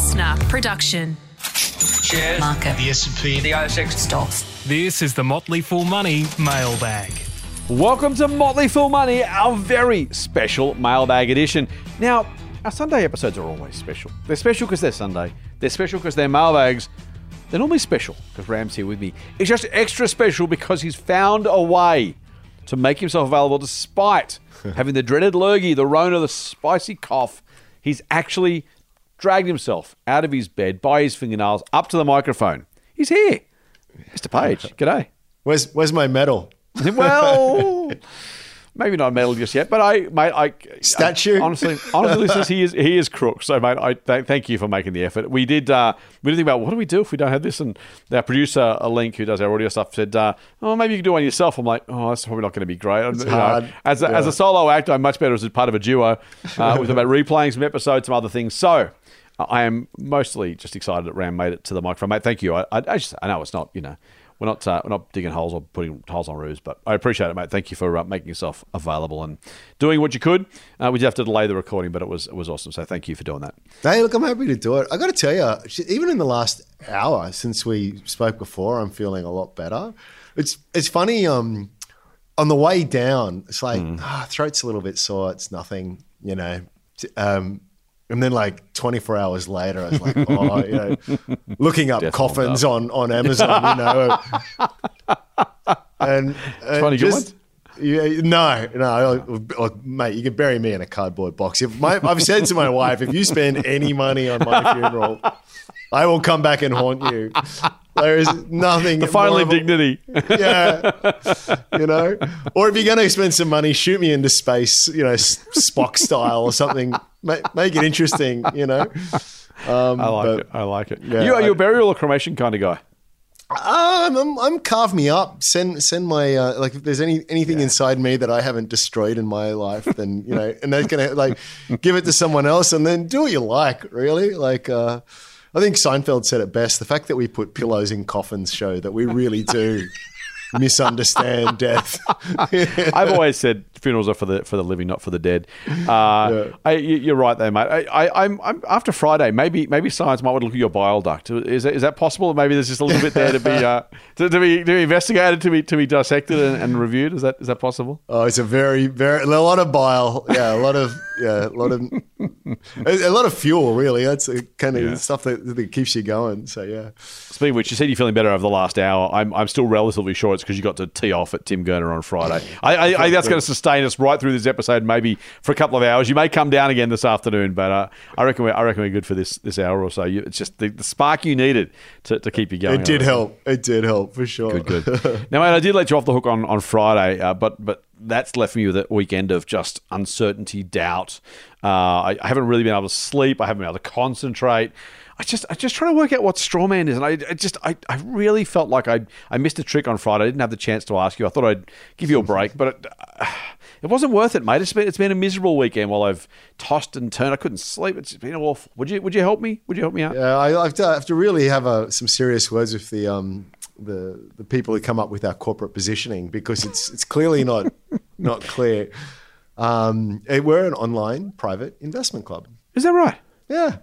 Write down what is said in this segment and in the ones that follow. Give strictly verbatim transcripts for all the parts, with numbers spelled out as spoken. listener production. Shares, market, the S and P, the A S X, stocks. This is the Motley Fool Money Mailbag. Welcome to Motley Fool Money, our very special mailbag edition. Now, our Sunday episodes are always special. They're special because they're Sunday. They're special because they're mailbags. They're normally special because Ram's here with me. It's just extra special because he's found a way to make himself available despite having the dreaded lurgy, the Rona, the spicy cough. He's actually dragged himself out of his bed by his fingernails up to the microphone. He's here. Mister Page, g'day. Where's where's my medal? Well, maybe not a medal just yet, but I, mate, I... Statue? I, honestly, honestly, listeners, he is he is crook. So, mate, I th- thank you for making the effort. We did uh, we did think about, what do we do if we don't have this? And our producer, Link, who does our audio stuff, said, uh, oh, maybe you can do one yourself. I'm like, oh, that's probably not going to be great. It's you hard. Know, as, a, yeah. as a solo act, I'm much better as a part of a duo uh, with about replaying some episodes, some other things. So... I am mostly just excited that Ram made it to the microphone, mate. Thank you. I, I, I just, I know it's not, you know, we're not, uh, we're not digging holes or putting tiles on roofs, but I appreciate it, mate. Thank you for uh, making yourself available and doing what you could. Uh, we did have to delay the recording, but it was, it was awesome. So thank you for doing that. Hey, look, I'm happy to do it. I got to tell you, even in the last hour since we spoke before, I'm feeling a lot better. It's, it's funny. Um, on the way down, it's like mm. oh, throat's a little bit sore. It's nothing, you know. Um, And then like twenty-four hours later, I was like, oh, you know, looking up Death coffins on, on Amazon, you know. and, and trying to just, get one? Yeah, no, no. I, I, mate, you can bury me in a cardboard box. If my, I've said to my wife, if you spend any money on my funeral, I will come back and haunt you. There is nothing. The final dignity. Yeah. You know? Or if you're going to spend some money, shoot me into space, you know, Spock style or something. Make, make it interesting, you know? Um, I like but, it. I like it. Yeah, you are I, you a burial or cremation kind of guy? Um, I'm, I'm carve me up. Send send my, uh, like, if there's any anything yeah. inside me that I haven't destroyed in my life, then, you know, and they're going to, like, give it to someone else and then do what you like, really. Like, uh, I think Seinfeld said it best. The fact that we put pillows in coffins show that we really do misunderstand death. I've always said funerals are for the for the living, not for the dead. Uh, yeah. I, you're right there, mate. I, I, I'm, I'm after Friday. Maybe maybe science might want to look at your bile duct. Is that, is that possible? Maybe there's just a little bit there to be uh, to, to be to be investigated, to be to be dissected and, and reviewed. Is that is that possible? Oh, it's a very very a lot of bile. Yeah, a lot of yeah, a lot of a lot of fuel. Really, that's the kind of yeah. stuff that, that keeps you going. So yeah. Speaking of which, you said you're feeling better over the last hour. I'm I'm still relatively sure it's because you got to tee off at Tim Gurner on Friday. I, I, I think that's going to sustain us right through this episode, maybe for a couple of hours. You may come down again this afternoon, but uh, I reckon we're I reckon we're good for this this hour or so. You, it's just the, the spark you needed to, to keep you going. It did help. It did help for sure. Good, good. Now, mate, I did let you off the hook on on Friday, uh, but but. That's left me with a weekend of just uncertainty, doubt. Uh, I, I haven't really been able to sleep. I haven't been able to concentrate. I just, I just try to work out what Strawman is, and I, I just, I, I, really felt like I, I missed a trick on Friday. I didn't have the chance to ask you. I thought I'd give you a break, but it, uh, it wasn't worth it, mate. It's been, it's been a miserable weekend while I've tossed and turned. I couldn't sleep. It's been awful. Would you, would you help me? Would you help me out? Yeah, I, I've to, I have to really have a, some serious words with the. Um the the people who come up with our corporate positioning, because it's it's clearly not not clear. Um, we're an online private investment club. Is that right? Yeah.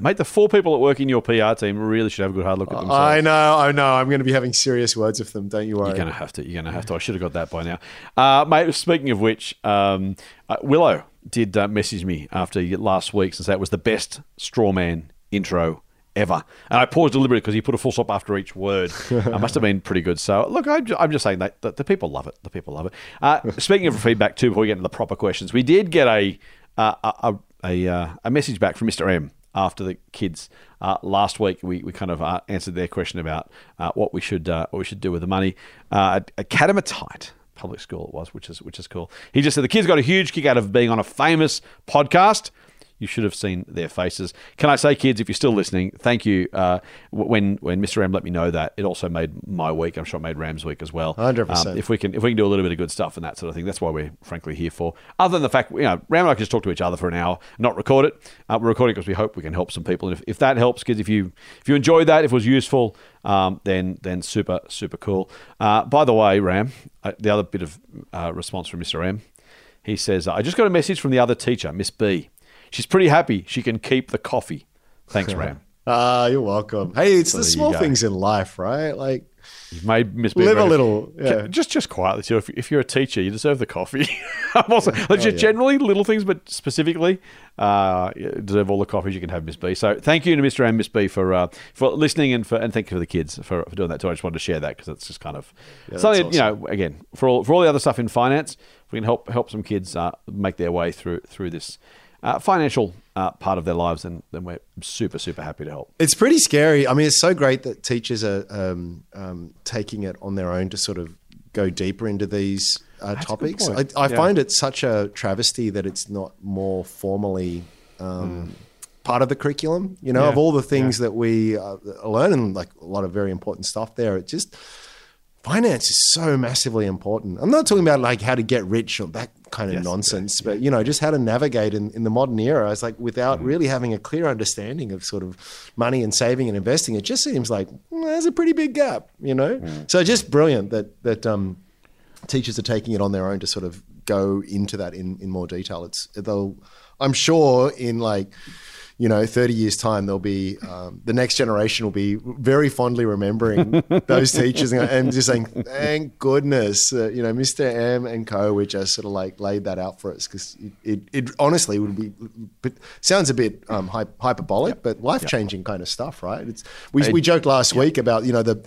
Mate, the four people that work in your P R team really should have a good hard look at themselves. I know, I know. I'm going to be having serious words with them. Don't you worry. You're going to have to. You're going to have to. I should have got that by now. Uh, mate, speaking of which, um, uh, Willow did uh, message me after last week and say it was the best Strawman intro ever. And I paused deliberately because he put a full stop after each word. It must have been pretty good. So, look, I'm just, I'm just saying that, that the people love it. The people love it. Uh, speaking of feedback, too, before we get into the proper questions, we did get a uh, a, a a message back from Mister M after the kids uh, last week. We, we kind of uh, answered their question about uh, what we should uh, what we should do with the money. Uh, a Catamatite public school it was, which is which is cool. He just said the kids got a huge kick out of being on a famous podcast. You should have seen their faces. Can I say, kids, if you're still listening, thank you. Uh, when when Mister Ram let me know that, it also made my week. I'm sure it made Ram's week as well. one hundred percent. Um, if we can, if we can do a little bit of good stuff and that sort of thing, that's why we're frankly here for. Other than the fact, you know, Ram and I can just talk to each other for an hour, not record it. Uh, we're recording because we hope we can help some people. And if, if that helps, kids, if you if you enjoyed that, if it was useful, um, then then super super cool. Uh, by the way, Ram, uh, the other bit of uh, response from Mister Ram, he says, I just got a message from the other teacher, Miss B. She's pretty happy she can keep the coffee. Thanks, Ram. Ah, uh, you're welcome. Hey, it's so the small things in life, right? Like, you've made Miss Live a little. Yeah. Just just quietly too. If, if you're a teacher, you deserve the coffee. I'm also yeah. like, oh, yeah. generally little things, but specifically, uh, you deserve all the coffees you can have, Miss B. So thank you to Mister and Miss B for uh, for listening, and for and thank you for the kids for, for doing that too. I just wanted to share that because it's just kind of yeah, something awesome. You know. Again, for all for all the other stuff in finance, if we can help help some kids uh, make their way through through this. Uh, financial uh, part of their lives, and then we're super, super happy to help. It's pretty scary. I mean, it's so great that teachers are um, um, taking it on their own to sort of go deeper into these uh, topics. I, I yeah. find it such a travesty that it's not more formally um, mm. part of the curriculum. You know, yeah. of all the things yeah. that we uh, learn, and like a lot of very important stuff there, it just... Finance is so massively important. I'm not talking about like how to get rich or that kind of yes, nonsense, yeah, yeah. but you know, just how to navigate in, in the modern era. It's like without mm-hmm. really having a clear understanding of sort of money and saving and investing, it just seems like mm, there's a pretty big gap, you know? Mm. So just brilliant that that um, teachers are taking it on their own to sort of go into that in, in more detail. It's they'll, I'm sure in like, you know, thirty years time, there'll be um, the next generation will be very fondly remembering those teachers and, and just saying, thank goodness, uh, you know, Mister M and co, we just sort of like laid that out for us, because it, it, it honestly would be, but sounds a bit um, hyperbolic, yep. but life changing yep. kind of stuff, right? It's we, we joked last yep. week about, you know, the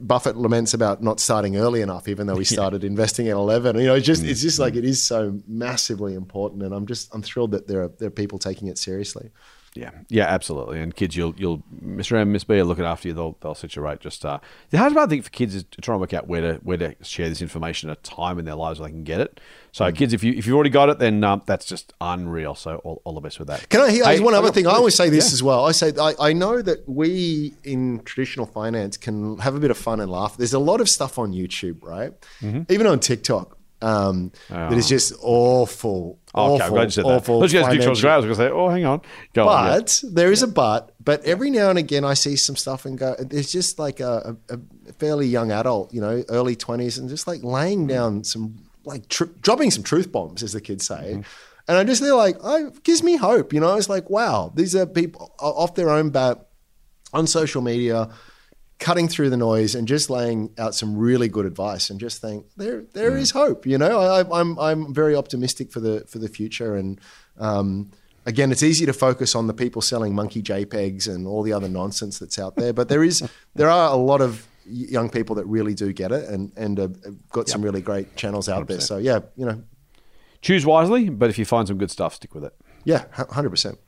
Buffett laments about not starting early enough, even though he started yeah. investing at eleven. You know, it's just it's just like it is so massively important, and I'm just I'm thrilled that there are there are people taking it seriously. Yeah, yeah, absolutely. And kids, you'll, you'll, Mister and Miss B will look after you. They'll, they'll set you right. Just uh, the hard part thing for kids is to try and work out where to, where to share this information at a time in their lives where they can get it. So, mm-hmm. kids, if you, if you've already got it, then um, that's just unreal. So, all, all the best with that. Can I? Hear, hey, one other oh, thing. I always say this yeah. as well. I say I, I know that we in traditional finance can have a bit of fun and laugh. There's a lot of stuff on YouTube, right? Mm-hmm. Even on TikTok. Um, oh. That is just awful, awful, okay, I'm glad you said awful. Let's get pictures. I was going to say, oh, hang on, go but on, yeah. there is yeah. a but. But every now and again, I see some stuff and go. There's just like a, a fairly young adult, you know, early twenties, and just like laying down some, like tr- dropping some truth bombs, as the kids say. Mm-hmm. And I just they're like, oh, it gives me hope, you know. I was like, wow, these are people off their own bat on social media, cutting through the noise and just laying out some really good advice, and just think there there mm. is hope. You know, I, I'm I'm very optimistic for the for the future. And um, again, it's easy to focus on the people selling monkey JPEGs and all the other nonsense that's out there, but there is there are a lot of young people that really do get it, and and have uh, got yep. some really great channels out one hundred percent. There. So yeah, you know, choose wisely, but if you find some good stuff, stick with it. Yeah, one hundred percent.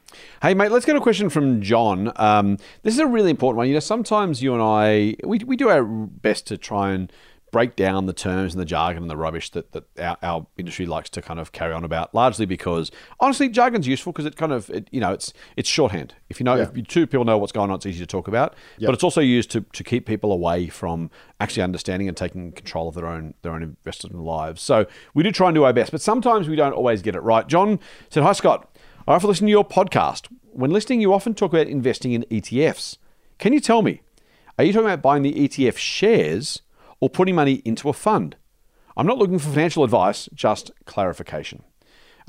Hey, mate, let's get a question from John. Um, this is a really important one. You know, sometimes you and I, we, we do our best to try and break down the terms and the jargon and the rubbish that, that our, our industry likes to kind of carry on about, largely because, honestly, jargon's useful because it kind of, it, you know, it's it's shorthand. If you know, yeah. if two people know what's going on, it's easy to talk about. Yep. But it's also used to, to keep people away from actually understanding and taking control of their own their own investment lives. So we do try and do our best, but sometimes we don't always get it right. John said, hi, Scott. All right, for listening to your podcast. When listening, you often talk about investing in E T Fs. Can you tell me, are you talking about buying the E T F shares or putting money into a fund? I'm not looking for financial advice, just clarification.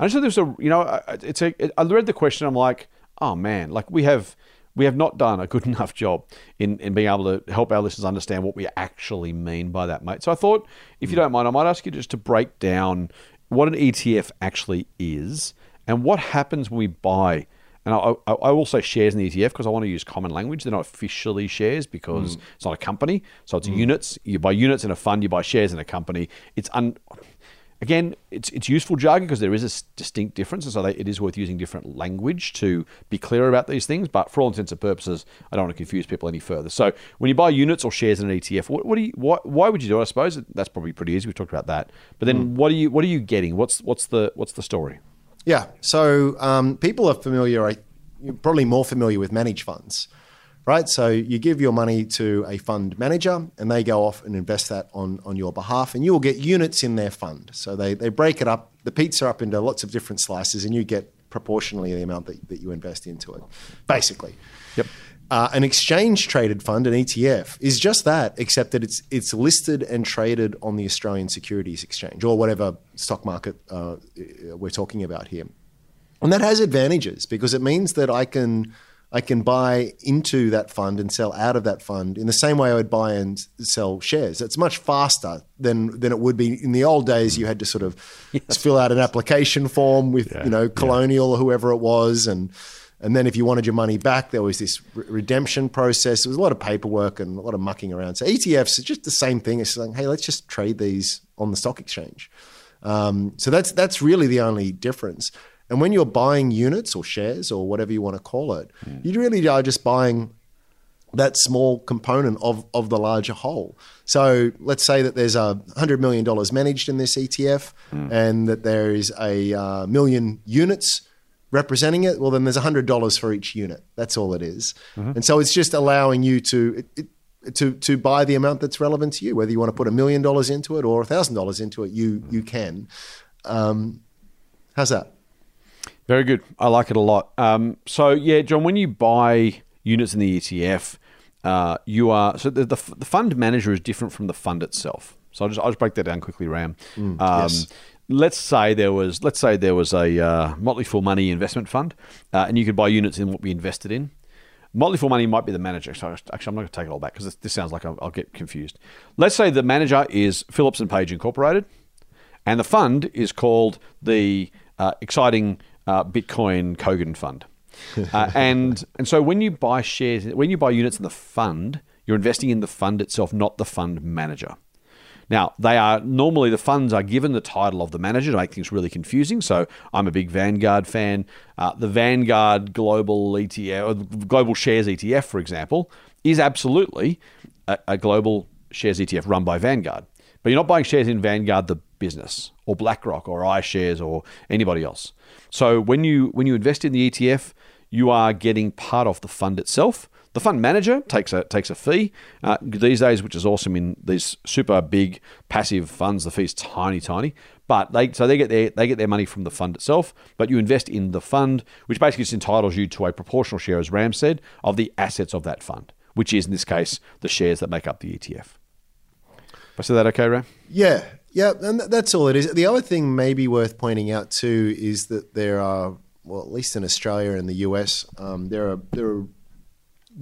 I just thought there's a, you know, it's a. It, I read the question. I'm like, oh man, like we have, we have not done a good enough job in in being able to help our listeners understand what we actually mean by that, mate. So I thought, if you don't mind, I might ask you just to break down what an E T F actually is. And what happens when we buy? And I, I, I also shares in the E T F because I want to use common language. They're not officially shares because mm. it's not a company. So it's mm. units. You buy units in a fund. You buy shares in a company. It's un. Again, it's it's useful jargon because there is a distinct difference. And so they, it is worth using different language to be clear about these things. But for all intents and purposes, I don't want to confuse people any further. So when you buy units or shares in an E T F, what, what do you, why, why would you do it? I suppose that's probably pretty easy. We've talked about that. But then mm. what are you what are you getting? What's what's the what's the story? Yeah, so um, people are familiar, you're probably more familiar with managed funds, right? So you give your money to a fund manager and they go off and invest that on, on your behalf, and you will get units in their fund. So they, they break it up, the pizza up into lots of different slices, and you get proportionally the amount that, that you invest into it, basically. Yep. Uh, an exchange-traded fund, an E T F, is just that, except that it's it's listed and traded on the Australian Securities Exchange or whatever stock market uh, we're talking about here. And that has advantages because it means that I can I can buy into that fund and sell out of that fund in the same way I would buy and sell shares. It's much faster than than it would be in the old days. You had to sort of yes. fill out an application form with yeah. you know Colonial yeah. or whoever it was, and and then if you wanted your money back, there was this re- redemption process. There was a lot of paperwork and a lot of mucking around. So E T Fs are just the same thing. It's like, hey, let's just trade these on the stock exchange. Um, so that's that's really the only difference. And when you're buying units or shares or whatever you want to call it, yeah. you really are just buying that small component of, of the larger whole. So let's say that there's a one hundred million dollars managed in this E T F mm. and that there is a uh, million units representing it. Well, then there's one hundred dollars for each unit. That's all it is. Mm-hmm. And so it's just allowing you to... It, it, to to buy the amount that's relevant to you, whether you want to put a million dollars into it or a thousand dollars into it, you you can. Um, how's that? Very good. I like it a lot. Um, so yeah, John, when you buy units in the E T F, uh, you are so the, the the fund manager is different from the fund itself. So I'll just I'll just break that down quickly, Ram. Mm, um, yes. Let's say there was let's say there was a uh, Motley Fool Money investment fund, uh, and you could buy units in what we invested in. Motley Fool Money might be the manager. So actually, I'm not going to take it all back because this, this sounds like I'll, I'll get confused. Let's say the manager is Phillips and Page Incorporated, and the fund is called the uh, exciting uh, Bitcoin Kogan Fund. Uh, and and so when you buy shares, when you buy units in the fund, you're investing in the fund itself, not the fund manager. Now, they are normally the funds are given the title of the manager to make things really confusing. So I'm a big Vanguard fan. Uh, the Vanguard Global E T F, or Global Shares E T F, for example, is absolutely a, a global shares E T F run by Vanguard. But you're not buying shares in Vanguard, the business, or BlackRock, or iShares, or anybody else. So when you when you invest in the E T F, you are getting part of the fund itself. The fund manager takes a takes a fee uh, these days, which is awesome in these super big passive funds. The fee's tiny, tiny, but they so they get their they get their money from the fund itself. But you invest in the fund, which basically just entitles you to a proportional share, as Ram said, of the assets of that fund, which is in this case the shares that make up the E T F. Is that okay, Ram? Yeah, yeah, and that's all it is. The other thing maybe worth pointing out too is that there are, well, at least in Australia and the U S, um, there are there are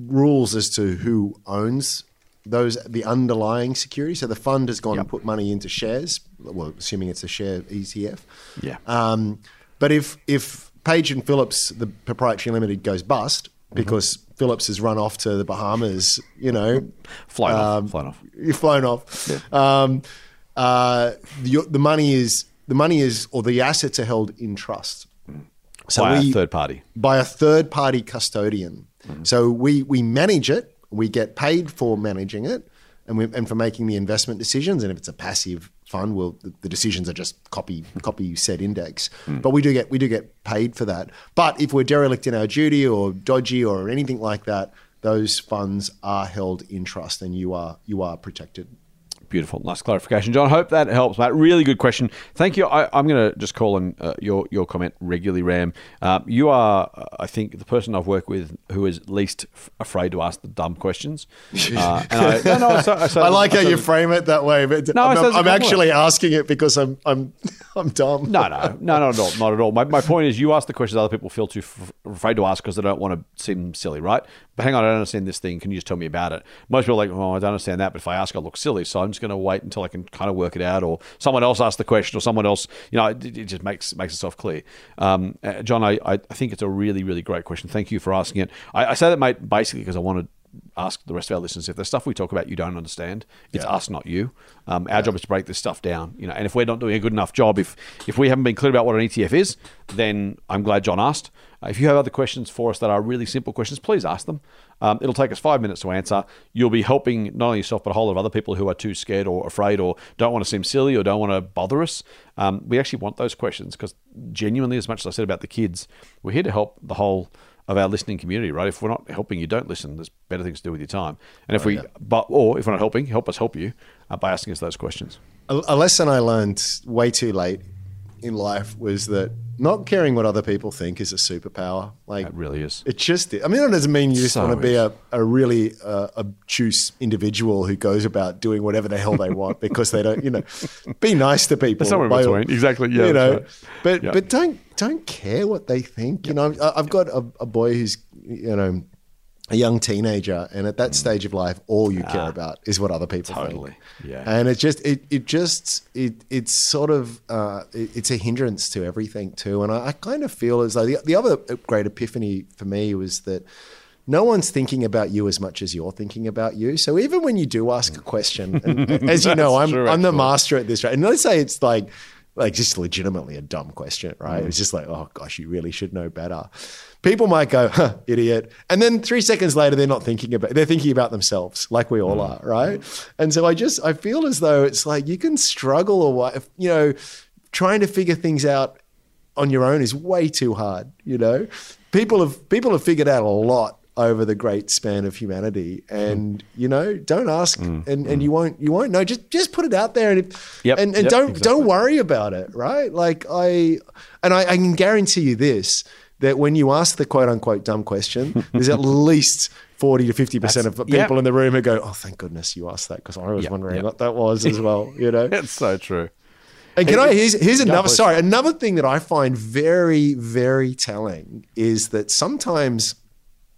rules as to who owns those the underlying security. So the fund has gone yep. and put money into shares. Well, assuming it's a share E T F. Yeah. Um, but if if Page and Phillips, the proprietary limited, goes bust because mm-hmm. Phillips has run off to the Bahamas, you know, flown um, off, flown off, you've flown off. Yeah. Um, uh, the, the money is the money is or the assets are held in trust. So by we, a third party. By a third party custodian. Mm-hmm. So we we manage it, we get paid for managing it and we, and for making the investment decisions. And if it's a passive fund, well, the, the decisions are just copy copy said index. Mm-hmm. But we do get we do get paid for that. But if we're derelict in our duty or dodgy or anything like that, those funds are held in trust and you are you are protected. Beautiful. Nice clarification, John. Hope that helps, mate. Really good question. Thank you. I, I'm going to just call in uh, your, your comment regularly, Ram. Uh, you are, uh, I think, the person I've worked with who is least f- afraid to ask the dumb questions. Uh, and I, no, no, I, so, I, so, I like I, how so, you frame it that way, but no, I'm, so I'm actually way. asking it because I'm I'm I'm dumb. No, no, no, not at all. Not at all. My, my point is you ask the questions other people feel too f- afraid to ask because they don't want to seem silly, right? But hang on, I don't understand this thing. Can you just tell me about it? Most people are like, oh, I don't understand that, but if I ask, I'll look silly, so I'm just going to wait until I can kind of work it out, or someone else asks the question, or someone else, you know, it, it just makes makes itself clear. Um, uh, John, I, I think it's a really, really great question. Thank you for asking it. I, I say that, mate, basically because I want to ask the rest of our listeners, if there's stuff we talk about you don't understand, it's yeah. us, not you. Um, our yeah. job is to break this stuff down, you know, and if we're not doing a good enough job, if if we haven't been clear about what an E T F is, then I'm glad John asked. If you have other questions for us that are really simple questions, please ask them. Um, it'll take us five minutes to answer. You'll be helping not only yourself, but a whole lot of other people who are too scared or afraid or don't want to seem silly or don't want to bother us. Um, we actually want those questions because genuinely, as much as I said about the kids, we're here to help the whole of our listening community, right? If we're not helping you, don't listen. There's better things to do with your time. And if oh, we, yeah. but or if we're not helping, help us help you uh, by asking us those questions. A, a lesson I learned way too late in life was that not caring what other people think is a superpower. Like, it really is. It just is. I mean, it doesn't mean you just so want to be a, a really uh, obtuse individual who goes about doing whatever the hell they want because they don't, you know, be nice to people. There's somewhere in between. Exactly. Yeah. You know, right. but, yeah. but don't, don't care what they think. You know, I've got a, a boy who's, you know, a young teenager, and at that stage of life, all you ah, care about is what other people totally. think. Yeah. And it just, it, it just, it, it's sort of, uh, it, it's a hindrance to everything too. And I, I kind of feel as though the, the other great epiphany for me was that no one's thinking about you as much as you're thinking about you. So even when you do ask a question, and as you know, I'm, true, I'm the master at this, right? And let's say it's like, like just legitimately a dumb question, right? Mm. It's just like, oh gosh, you really should know better. People might go, huh, idiot. And then three seconds later, they're not thinking about, they're thinking about themselves like we all mm. are, right? And so I just, I feel as though it's like you can struggle away, you know, trying to figure things out on your own is way too hard, you know? People have, people have figured out a lot over the great span of humanity, and mm. you know, don't ask, mm. and, and mm. you won't, you won't know. Just, just put it out there, and if, yep. and, and yep, don't, exactly. don't worry about it, right? Like I, and I, I can guarantee you this: that when you ask the quote unquote dumb question, there's at least forty to fifty percent That's, of people yep. in the room who go, "Oh, thank goodness you asked that," because I was yep, wondering yep. what that was as well. You know, it's so true. And can I, here's, here's another, sorry, another thing that I find very, very telling is that sometimes,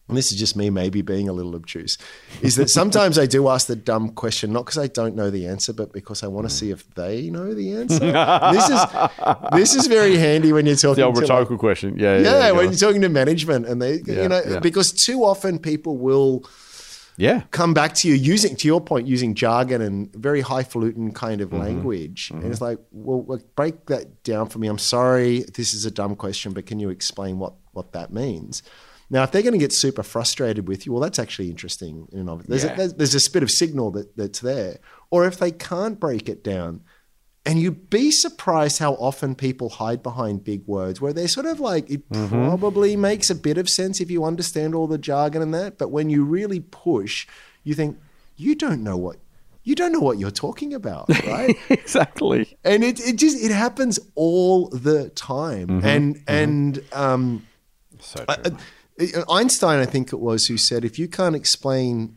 and this is just me maybe being a little obtuse, is that sometimes I do ask the dumb question, not because I don't know the answer, but because I want to see if they know the answer. This is this is very handy when you're talking the old to- rhetorical like, question. Yeah, yeah, yeah when you're talking to management and they, yeah, you know, yeah. because too often people will yeah. come back to you using, to your point, using jargon and very highfalutin kind of mm-hmm. language. Mm-hmm. And it's like, well, break that down for me. I'm sorry, this is a dumb question, but can you explain what, what that means? Now, if they're going to get super frustrated with you, well, that's actually interesting. You know, there's, yeah. a, there's, there's this bit of signal that, that's there. Or if they can't break it down, and you'd be surprised how often people hide behind big words where they're sort of like, it mm-hmm. probably makes a bit of sense if you understand all the jargon and that. But when you really push, you think, you don't know what. You don't know what you're talking about, right? Exactly. And it, it just, it happens all the time. Mm-hmm. And, mm-hmm. and, um, so true. I, I, Einstein, I think it was, who said, if you can't explain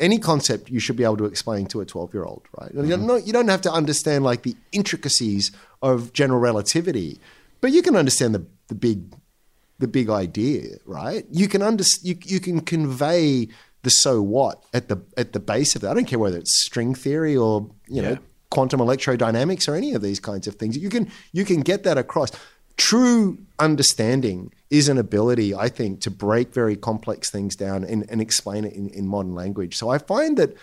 any concept, you should be able to explain to a twelve-year-old, right? Mm-hmm. You don't, you don't have to understand like the intricacies of general relativity, but you can understand the, the big the big idea, right? You can under, you, you can convey the so what at the at the base of that. I don't care whether it's string theory or you yeah. know quantum electrodynamics or any of these kinds of things. You can you can get that across. True understanding is an ability, I think, to break very complex things down and, and explain it in, in modern language. So I find that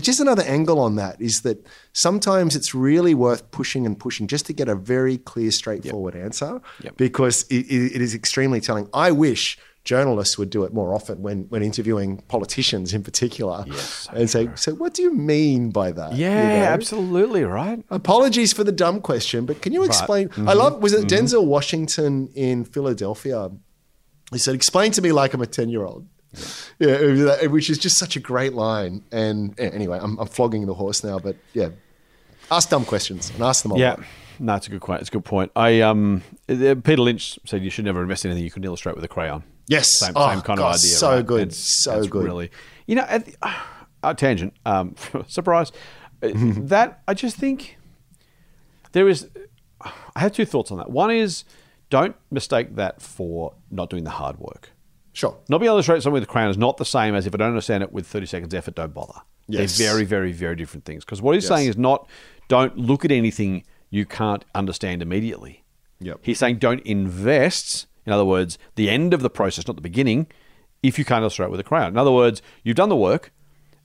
just another angle on that is that sometimes it's really worth pushing and pushing just to get a very clear, straightforward yep. answer yep. because it, it is extremely telling. I wish journalists would do it more often when, when interviewing politicians in particular yes, and say, so what do you mean by that? Yeah, you know? Absolutely, right? Apologies for the dumb question, but can you explain? Right. Mm-hmm. I love, was it mm-hmm. Denzel Washington in Philadelphia? He said, explain to me like I'm a ten-year-old. Yeah, yeah, which is just such a great line. And anyway, I'm, I'm flogging the horse now, but yeah, ask dumb questions and ask them all. Yeah. No, it's a good point. It's a good point. I um, Peter Lynch said you should never invest in anything you can illustrate with a crayon. Yes, same, oh, same kind God, of idea. So right? good, it's, so it's good. Really, you know, at the, uh, a tangent. Um, surprise. That I just think there is. I have two thoughts on that. One is don't mistake that for not doing the hard work. Sure. Not being able to illustrate something with a crayon is not the same as if I don't understand it with thirty seconds effort, don't bother. Yes. They're very, very, very different things. Because what he's yes. saying is not don't look at anything you can't understand immediately. Yep. He's saying don't invest, in other words, the end of the process, not the beginning, if you can't illustrate with a crayon. In other words, you've done the work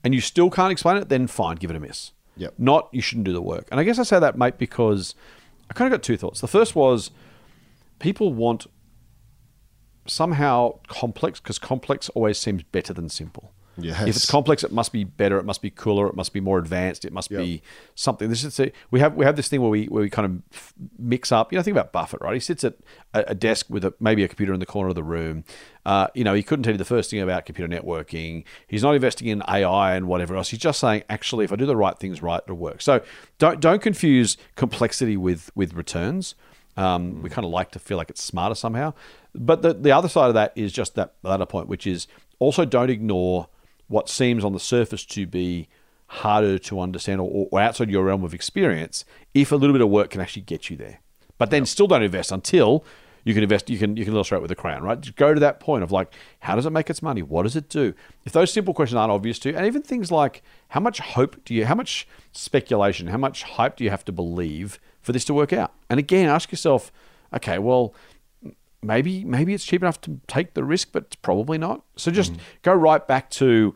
and you still can't explain it, then fine, give it a miss. Yep. Not you shouldn't do the work. And I guess I say that, mate, because I kind of got two thoughts. The first was people want somehow complex because complex always seems better than simple. Yes. If it's complex, it must be better. It must be cooler. It must be more advanced. It must yep. be something. This is a, we have we have this thing where we where we kind of mix up. You know, think about Buffett, right? He sits at a desk with a, maybe a computer in the corner of the room. Uh, you know, he couldn't tell you the first thing about computer networking. He's not investing in A I and whatever else. He's just saying, actually, if I do the right things right, it'll work. So don't don't confuse complexity with with returns. Um, mm. We kind of like to feel like it's smarter somehow. But the, the other side of that is just that latter point, which is also don't ignore what seems on the surface to be harder to understand or, or outside your realm of experience, if a little bit of work can actually get you there. But then yep. still don't invest until you can invest. You can you can illustrate with a crayon, right? Just go to that point of like, how does it make its money? What does it do? If those simple questions aren't obvious to you, and even things like how much hope do you, how much speculation, how much hype do you have to believe for this to work out? And again, ask yourself, okay, well, maybe maybe it's cheap enough to take the risk, but probably not. So just mm-hmm. go right back to,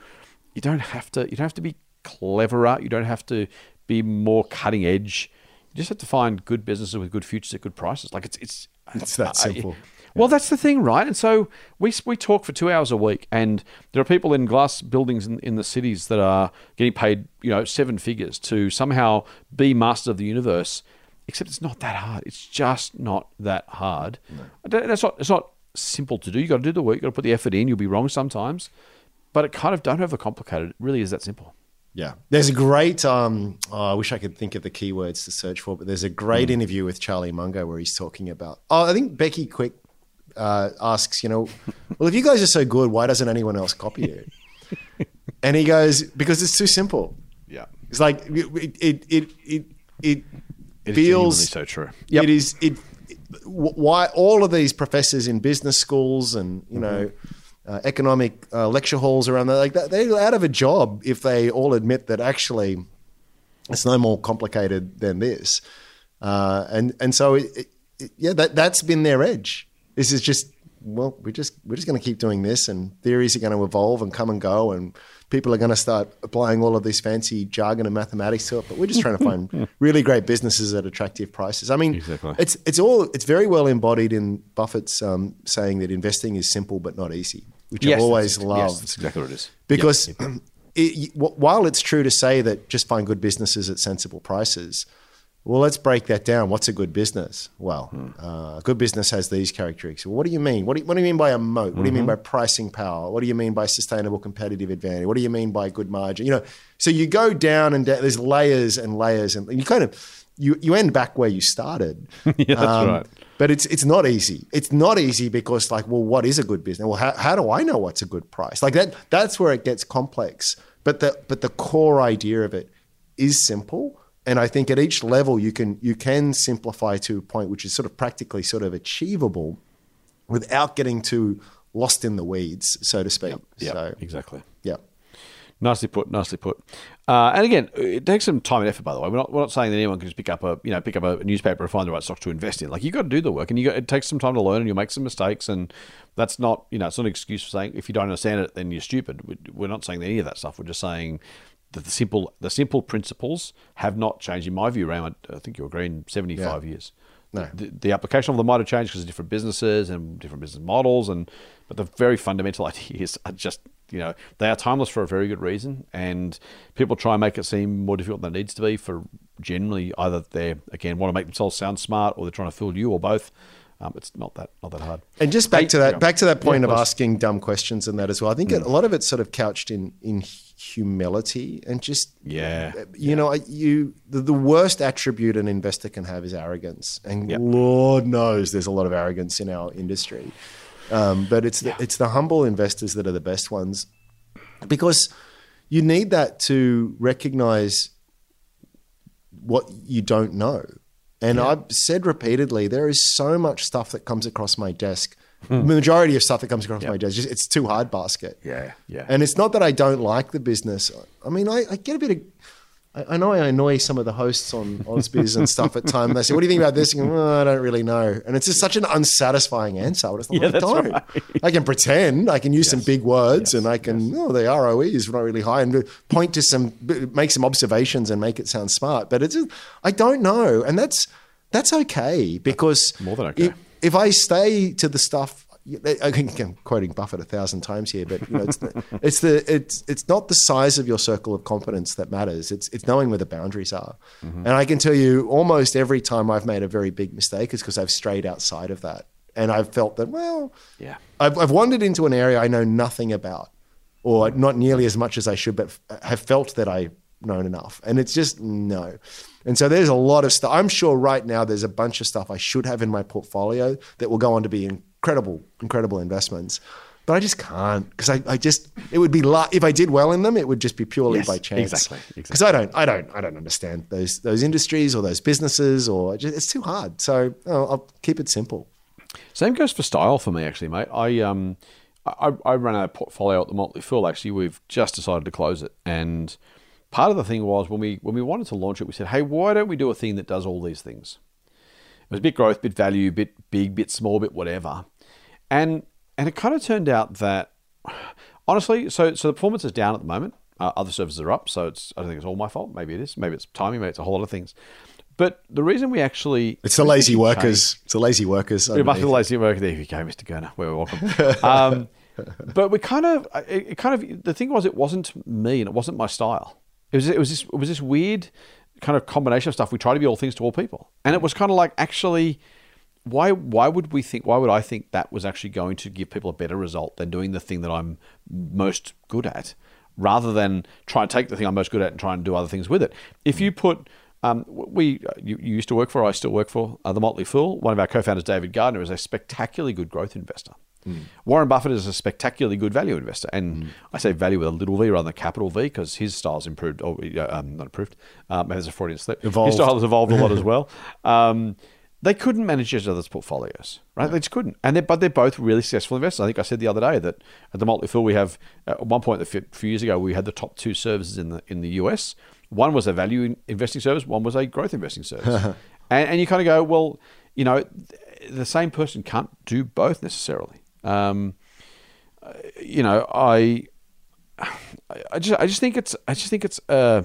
you don't have to you don't have to be cleverer. You don't have to be more cutting edge. You just have to find good businesses with good futures at good prices. Like it's it's it's that simple. Well, yeah. that's the thing, right? And so we we talk for two hours a week, and there are people in glass buildings in, in the cities that are getting paid, you know, seven figures to somehow be masters of the universe. Except it's not that hard. It's just not that hard. No. That's not it's not simple to do. You got to do the work. You got to put the effort in. You'll be wrong sometimes, but it kind of don't overcomplicate it. It really is that simple. Yeah, there's a great. Um, oh, I wish I could think of the keywords to search for, but there's a great mm. interview with Charlie Munger where he's talking about. Oh, I think Becky Quick uh, asks, you know, well, if you guys are so good, why doesn't anyone else copy it? And he goes, because it's too simple. Yeah, it's like it it it it it, it feels is so true. Yep. It is it, it. Why all of these professors in business schools and you mm-hmm. know. Uh, economic uh, lecture halls around there, like that, they're out of a job if they all admit that actually it's no more complicated than this. Uh, and and so it, it, yeah, that that's been their edge. This is just well, we're just we're just going to keep doing this, and theories are going to evolve and come and go, and people are going to start applying all of this fancy jargon and mathematics to it. But we're just trying to find really great businesses at attractive prices. I mean, exactly. it's it's all it's very well embodied in Buffett's um, saying that investing is simple but not easy. Which yes, I've always loved. Yes, that's exactly what it is. Because yep. it, while it's true to say that just find good businesses at sensible prices, well, let's break that down. What's a good business? Well, hmm. uh, a good business has these characteristics. Well, what do you mean? What do you, what do you mean by a moat? What mm-hmm. do you mean by pricing power? What do you mean by sustainable competitive advantage? What do you mean by good margin? You know, so you go down and down, there's layers and layers, and you kind of you you end back where you started. yeah, that's um, right. But it's it's not easy. It's not easy because like, well, what is a good business? Well, how, how do I know what's a good price? Like that that's where it gets complex. But the but the core idea of it is simple. And I think at each level you can you can simplify to a point which is sort of practically sort of achievable without getting too lost in the weeds, so to speak. Yeah, yep, so, exactly. Yeah. Nicely put, nicely put. Uh, and again, it takes some time and effort, by the way. We're not, we're not saying that anyone can just pick up a, you know, pick up a newspaper and find the right stocks to invest in. Like you've got to do the work, and you got, it takes some time to learn, and you'll make some mistakes. And that's not, you know, it's not an excuse for saying if you don't understand it, then you're stupid. We're not saying any of that stuff. We're just saying that the simple, the simple principles have not changed. In my view, Ram, I, I think you agree, in seventy-five yeah. years. No. The, the application of them might have changed because of different businesses and different business models, and but the very fundamental ideas are just, you know, they are timeless for a very good reason, and people try and make it seem more difficult than it needs to be for generally either they, again, want to make themselves sound smart or they're trying to fool you or both. Um, it's not that not that hard. And just back hey, to that you know, back to that point yeah, of please. asking dumb questions and that as well. I think mm. a lot of it's sort of couched in in humility and just yeah, you yeah. know, you the, the worst attribute an investor can have is arrogance, and yep. Lord knows there's a lot of arrogance in our industry. Um, but it's yeah. the, it's the humble investors that are the best ones, because you need that to recognize what you don't know. And yeah. I've said repeatedly, there is so much stuff that comes across my desk. Hmm. The majority of stuff that comes across yep. my desk, just, it's too hard basket. Yeah, yeah. And it's not that I don't like the business. I mean, I, I get a bit of... I, I know I annoy some of the hosts on OzBiz and stuff at times. They say, what do you think about this? And I, oh, I don't really know. And it's just such an unsatisfying answer. It's like, yeah, I that's don't. Right. I can pretend. I can use yes. some big words yes. and I can... Yes. Oh, the R O E is not really high, and point to some... Make some observations and make it sound smart. But it's just, I don't know. And that's that's okay, because... More than okay. It, if I stay to the stuff, I think I'm quoting Buffett a thousand times here, but you know, it's the, it's the it's it's not the size of your circle of competence that matters. It's it's knowing where the boundaries are. Mm-hmm. And I can tell you, almost every time I've made a very big mistake is because I've strayed outside of that, and I've felt that well, yeah, I've I've wandered into an area I know nothing about, or not nearly as much as I should, but have felt that I known enough. And it's just no. And so there's a lot of stuff. I'm sure right now there's a bunch of stuff I should have in my portfolio that will go on to be incredible, incredible investments. But I just can't, because I, I just, it would be, la- if I did well in them, it would just be purely yes, by chance. Exactly. Because exactly. I don't, I don't, I don't understand those, those industries or those businesses, or just, it's too hard. So oh, I'll keep it simple. Same goes for style for me, actually, mate. I, um, I, I ran a portfolio at the Motley Fool. Actually, we've just decided to close it. And part of the thing was when we, when we wanted to launch it, we said, hey, why don't we do a thing that does all these things? It was a bit growth, bit value, bit big, bit small, bit whatever. And, And it kind of turned out that, honestly, so so the performance is down at the moment. Uh, other services are up, so it's I don't think it's all my fault. Maybe it is. Maybe it's timing. Maybe it's a whole lot of things. But the reason we actually... It's the lazy workers. Change, it's the lazy workers. It must be the lazy workers. There you go, Mister Gurner. We're welcome. um, but we kind of... It, it kind of... The thing was, it wasn't me and it wasn't my style. It was, it was this, it was this weird kind of combination of stuff. We try to be all things to all people. And it was kind of like, actually... Why why would we think, why would I think that was actually going to give people a better result than doing the thing that I'm most good at, rather than try and take the thing I'm most good at and try and do other things with it? If you put, um, we you, you used to work for, I still work for, uh, the Motley Fool. One of our co-founders, David Gardner, is a spectacularly good growth investor. Mm. Warren Buffett is a spectacularly good value investor. And mm. I say value with a little V rather than a capital V because his style's improved, or um, not improved, um, there's a Freudian slip. Evolved. His style has evolved a lot as well. Um They couldn't manage each other's portfolios, right? No. They just couldn't. And they're, but they're both really successful investors. I think I said the other day that at the Motley Fool, we have, at one point a few years ago, we had the top two services in the in the U S. One was a value investing service. One was a growth investing service. and, and you kind of go, well, you know, the same person can't do both necessarily. Um, you know, I, I just, I just think it's, I just think it's. Uh,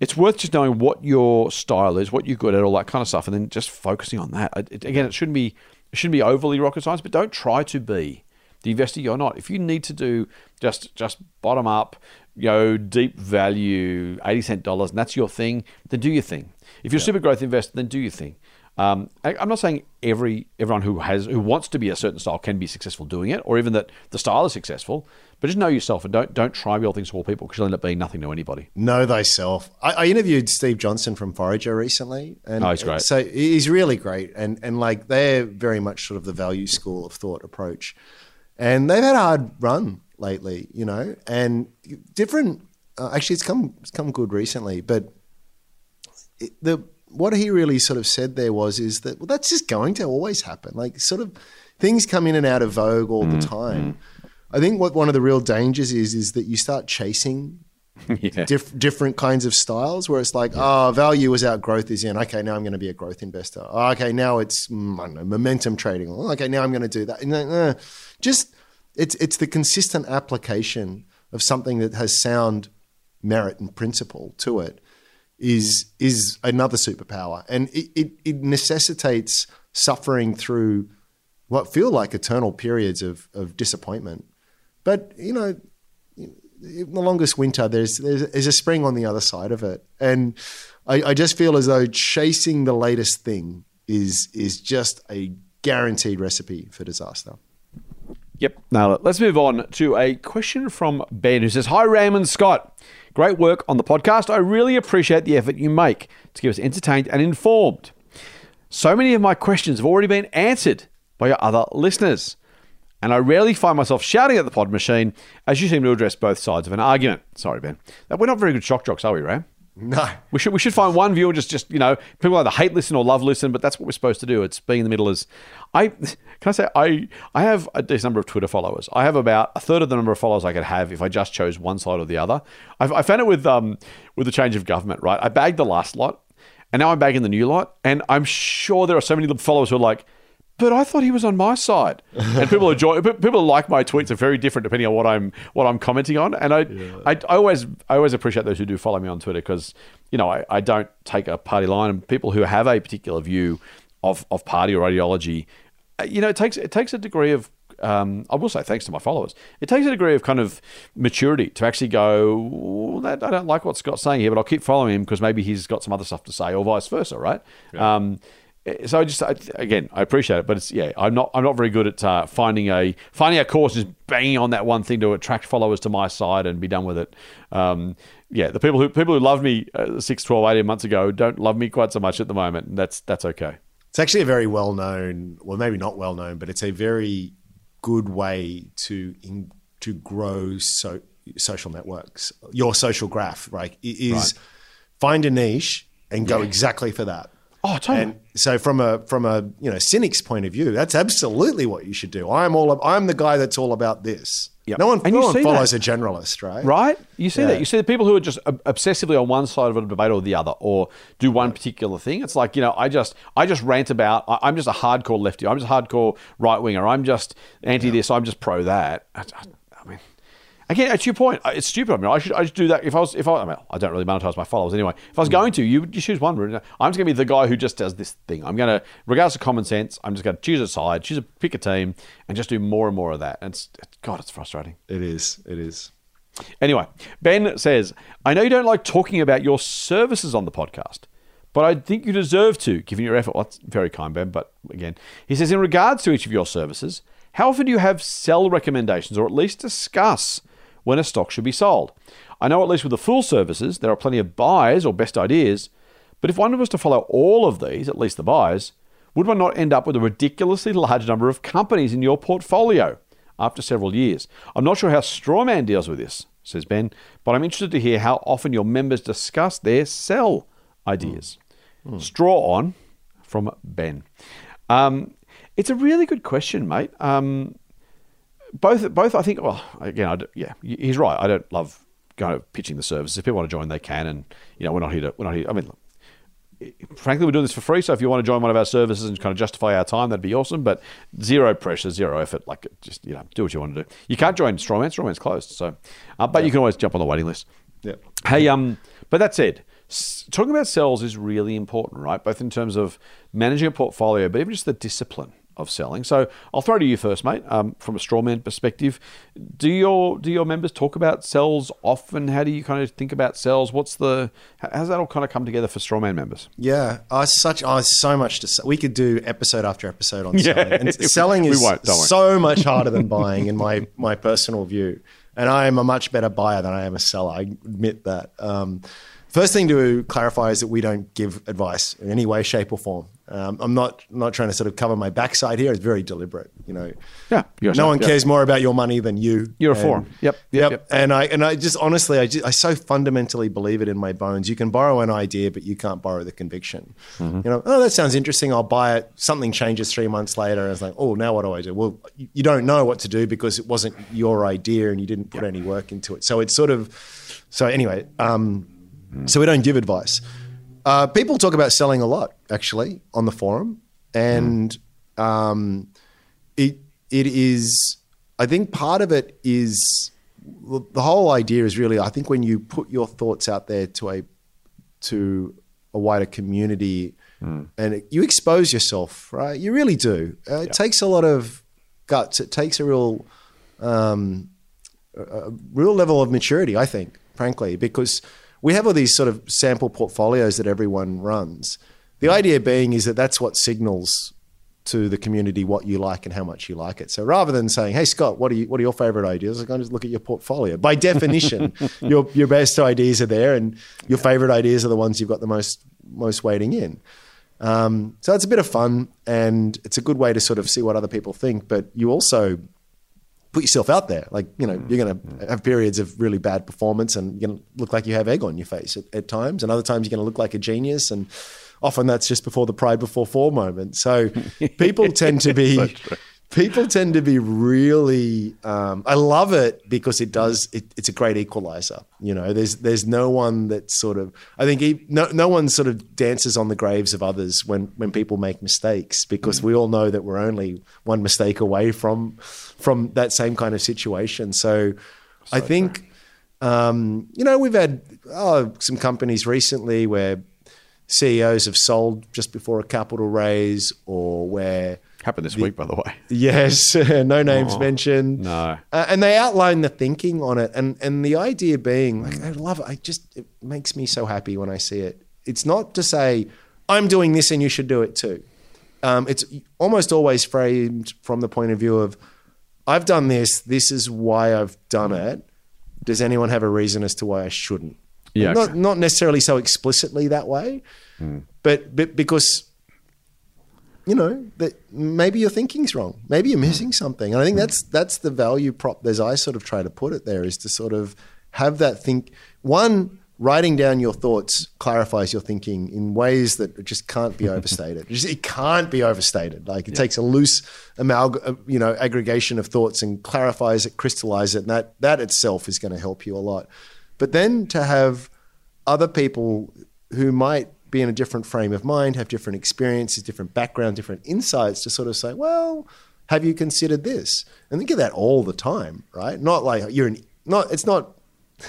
It's worth just knowing what your style is, what you're good at, all that kind of stuff, and then just focusing on that. It, again, it shouldn't be it shouldn't be overly rocket science, but don't try to be the investor you're not. If you need to do just just bottom up, you know, deep value, eighty cent dollars, and that's your thing, then do your thing. If you're yeah. a super growth investor, then do your thing. Um, I, I'm not saying every everyone who has who wants to be a certain style can be successful doing it, or even that the style is successful. But just know yourself and don't don't try real things for all people because you'll end up being nothing to anybody. Know thyself. I, I interviewed Steve Johnson from Forager recently. And oh, he's great. So he's really great. And, and like they're very much sort of the value school of thought approach. And they've had a hard run lately, you know, and different, uh, actually it's come, it's come good recently, but it, the, what he really sort of said there was, is that, well, that's just going to always happen. Like sort of things come in and out of vogue all mm-hmm. the time. I think what one of the real dangers is, is that you start chasing yeah. diff- different kinds of styles where it's like, ah, yeah. oh, value is out, growth is in. Okay, now I'm going to be a growth investor. Oh, okay, now it's, mm, I don't know, momentum trading. Oh, okay, now I'm going to do that. And then, uh, just, it's it's the consistent application of something that has sound merit and principle to it is is another superpower. And it, it, it necessitates suffering through what feel like eternal periods of, of disappointment. But, you know, the longest winter, there's, there's there's a spring on the other side of it. And I, I just feel as though chasing the latest thing is is just a guaranteed recipe for disaster. Yep. Now, let's move on to a question from Ben who says, hi, Ram and Scott. Great work on the podcast. I really appreciate the effort you make to keep us entertained and informed. So many of my questions have already been answered by your other listeners. And I rarely find myself shouting at the pod machine as you seem to address both sides of an argument. Sorry, Ben. We're not very good shock jocks, are we, Ram? No. We should we should find one viewer, just, just you know, people either hate listen or love listen, but that's what we're supposed to do. It's being in the middle is... I Can I say, I I have a decent number of Twitter followers. I have about a third of the number of followers I could have if I just chose one side or the other. I've, I found it with um with the change of government, right? I bagged the last lot, and now I'm bagging the new lot, and I'm sure there are so many followers who are like, but I thought he was on my side. And people are joy- people like my tweets are very different depending on what I'm what I'm commenting on. And I yeah. I, I always I always appreciate those who do follow me on Twitter because, you know, I, I don't take a party line, and people who have a particular view of, of party or ideology, you know, it takes it takes a degree of um, I will say thanks to my followers. It takes a degree of kind of maturity to actually go, oh, I don't like what Scott's saying here, but I'll keep following him because maybe he's got some other stuff to say, or vice versa, right? Yeah. Um, So I just I, again, I appreciate it, but it's yeah, I'm not I'm not very good at uh, finding a finding a course, just banging on that one thing to attract followers to my side and be done with it. Um, yeah, the people who people who loved me uh, six, twelve, eighteen months ago don't love me quite so much at the moment, and that's that's okay. It's actually a very well known, well maybe not well known, but it's a very good way to in, to grow so social networks. Your social graph, right, is right. Find a niche and go yeah. exactly for that. Oh, totally. And so from a from a you know cynic's point of view, that's absolutely what you should do. I'm all I'm the guy that's all about this. Yep. No one, no one follows that. a generalist, right? Right. You see yeah. that. You see the people who are just obsessively on one side of a debate or the other, or do one particular thing. It's like, you know, I just I just rant about. I, I'm just a hardcore lefty. I'm just a hardcore right winger. I'm just anti yeah. this. I'm just pro that. I, I, I mean. Again, at your point, it's stupid. I mean, I should, I should do that. If I was, if I, I mean, I don't really monetize my followers anyway. If I was going to, you, you choose one route. I'm just going to be the guy who just does this thing. I'm going to, regardless of common sense, I'm just going to choose a side, choose a pick a team, and just do more and more of that. And it's, God, it's frustrating. It is. It is. Anyway, Ben says, I know you don't like talking about your services on the podcast, but I think you deserve to, given your effort. Well, that's very kind, Ben. But again, he says, in regards to each of your services, how often do you have sell recommendations, or at least discuss when a stock should be sold? I know at least with the full services, there are plenty of buys or best ideas, but if one was to follow all of these, at least the buys, would one not end up with a ridiculously large number of companies in your portfolio after several years? I'm not sure how Strawman deals with this, says Ben, but I'm interested to hear how often your members discuss their sell ideas. Mm. Mm. Straw on from Ben. Um, it's a really good question, mate. Um, Both, both. I think. Well, again, I do, yeah, he's right. I don't love kind of pitching the services. If people want to join, they can, and you know, we're not here to. We're not here. I mean, frankly, we're doing this for free. So if you want to join one of our services and kind of justify our time, that'd be awesome. But zero pressure, zero effort. Like, just you know, do what you want to do. You can't join Strawman. Strawman's closed. So, uh, but yeah. you can always jump on the waiting list. Yeah. Hey, um. But that said, talking about sales is really important, right? Both in terms of managing a portfolio, but even just the discipline of selling. So I'll throw to you first, mate. Um, from a Strawman perspective, do your do your members talk about sells often? How do you kind of think about sells? What's the how's that all kind of come together for Strawman members? Yeah, I such I so much to say. We could do episode after episode on yeah. selling. And selling is so much harder than buying, in my my personal view. And I am a much better buyer than I am a seller. I admit that. Um, first thing to clarify is that we don't give advice in any way, shape, or form. Um, I'm not I'm not trying to sort of cover my backside here. It's very deliberate, you know. Yeah. No saying, one yeah. cares more about your money than you. You're and, a forum. Yep, yep. Yep. And I and I just honestly, I just, I so fundamentally believe it in my bones. You can borrow an idea, but you can't borrow the conviction. Mm-hmm. You know, oh, that sounds interesting. I'll buy it. Something changes three months later, and it's like, oh, now what do I do? Well, you don't know what to do because it wasn't your idea, and you didn't put yep. any work into it. So it's sort of. So anyway, um, mm. so we don't give advice. Uh, people talk about selling a lot, actually, on the forum, and mm. um, it it is. I think part of it is the whole idea is really. I think when you put your thoughts out there to a to a wider community, mm. and it, you expose yourself, right? You really do. Uh, it yeah. takes a lot of guts. It takes a real um, a real level of maturity, I think, frankly, because we have all these sort of sample portfolios that everyone runs. The yeah. idea being is that that's what signals to the community what you like and how much you like it. So rather than saying, hey, Scott, what are, you, what are your favorite ideas? I'm going to just look at your portfolio. By definition, your, your best ideas are there and your yeah. favorite ideas are the ones you've got the most, most weighting in. Um, so it's a bit of fun and it's a good way to sort of see what other people think, but you also put yourself out there. Like, you know, you're going to have periods of really bad performance and you're going to look like you have egg on your face at, at times. And other times you're going to look like a genius. And often that's just before the pride before fall moment. So people tend to be, so people tend to be really, um, I love it because it does, it, it's a great equalizer. You know, there's, there's no one that sort of, I think he, no, no one sort of dances on the graves of others when, when people make mistakes, because mm. we all know that we're only one mistake away from, from that same kind of situation. So, so I think, um, you know, we've had oh, some companies recently where C E Os have sold just before a capital raise, or where happened this the, week, by the way. Yes. No names oh, mentioned. No. Uh, and they outline the thinking on it. And, and the idea being like, I love it. I just, it makes me so happy when I see it. It's not to say I'm doing this and you should do it too. um, it's almost always framed from the point of view of, I've done this, this is why I've done it. Does anyone have a reason as to why I shouldn't? Yeah, not, not necessarily so explicitly that way, mm. but, but because, you know, that maybe your thinking's wrong. Maybe you're missing something. And I think that's that's the value prop, as I sort of try to put it there, is to sort of have that think. One, writing down your thoughts clarifies your thinking in ways that just can't be overstated. Just, it can't be overstated. Like it yeah. takes a loose amalg- you know, aggregation of thoughts and clarifies it, crystallizes it, and that, that itself is going to help you a lot. But then to have other people who might be in a different frame of mind, have different experiences, different background, different insights, to sort of say, well, have you considered this? And think of that all the time, right? Not like you're in, not, it's not,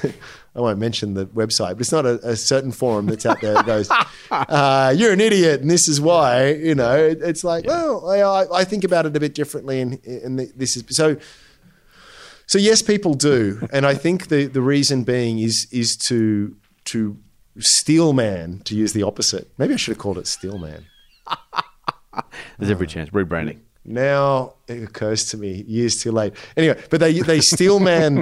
I won't mention the website, but it's not a, a certain forum that's out there that goes, uh, you're an idiot and this is why, you know, it, it's like, yeah. well, I, I think about it a bit differently and, and this is, so So yes, people do, and I think the, the reason being is is to to steel man, to use the opposite. Maybe I should have called it steel man. There's every uh, chance rebranding. Now it occurs to me, years too late. Anyway, but they they steel man.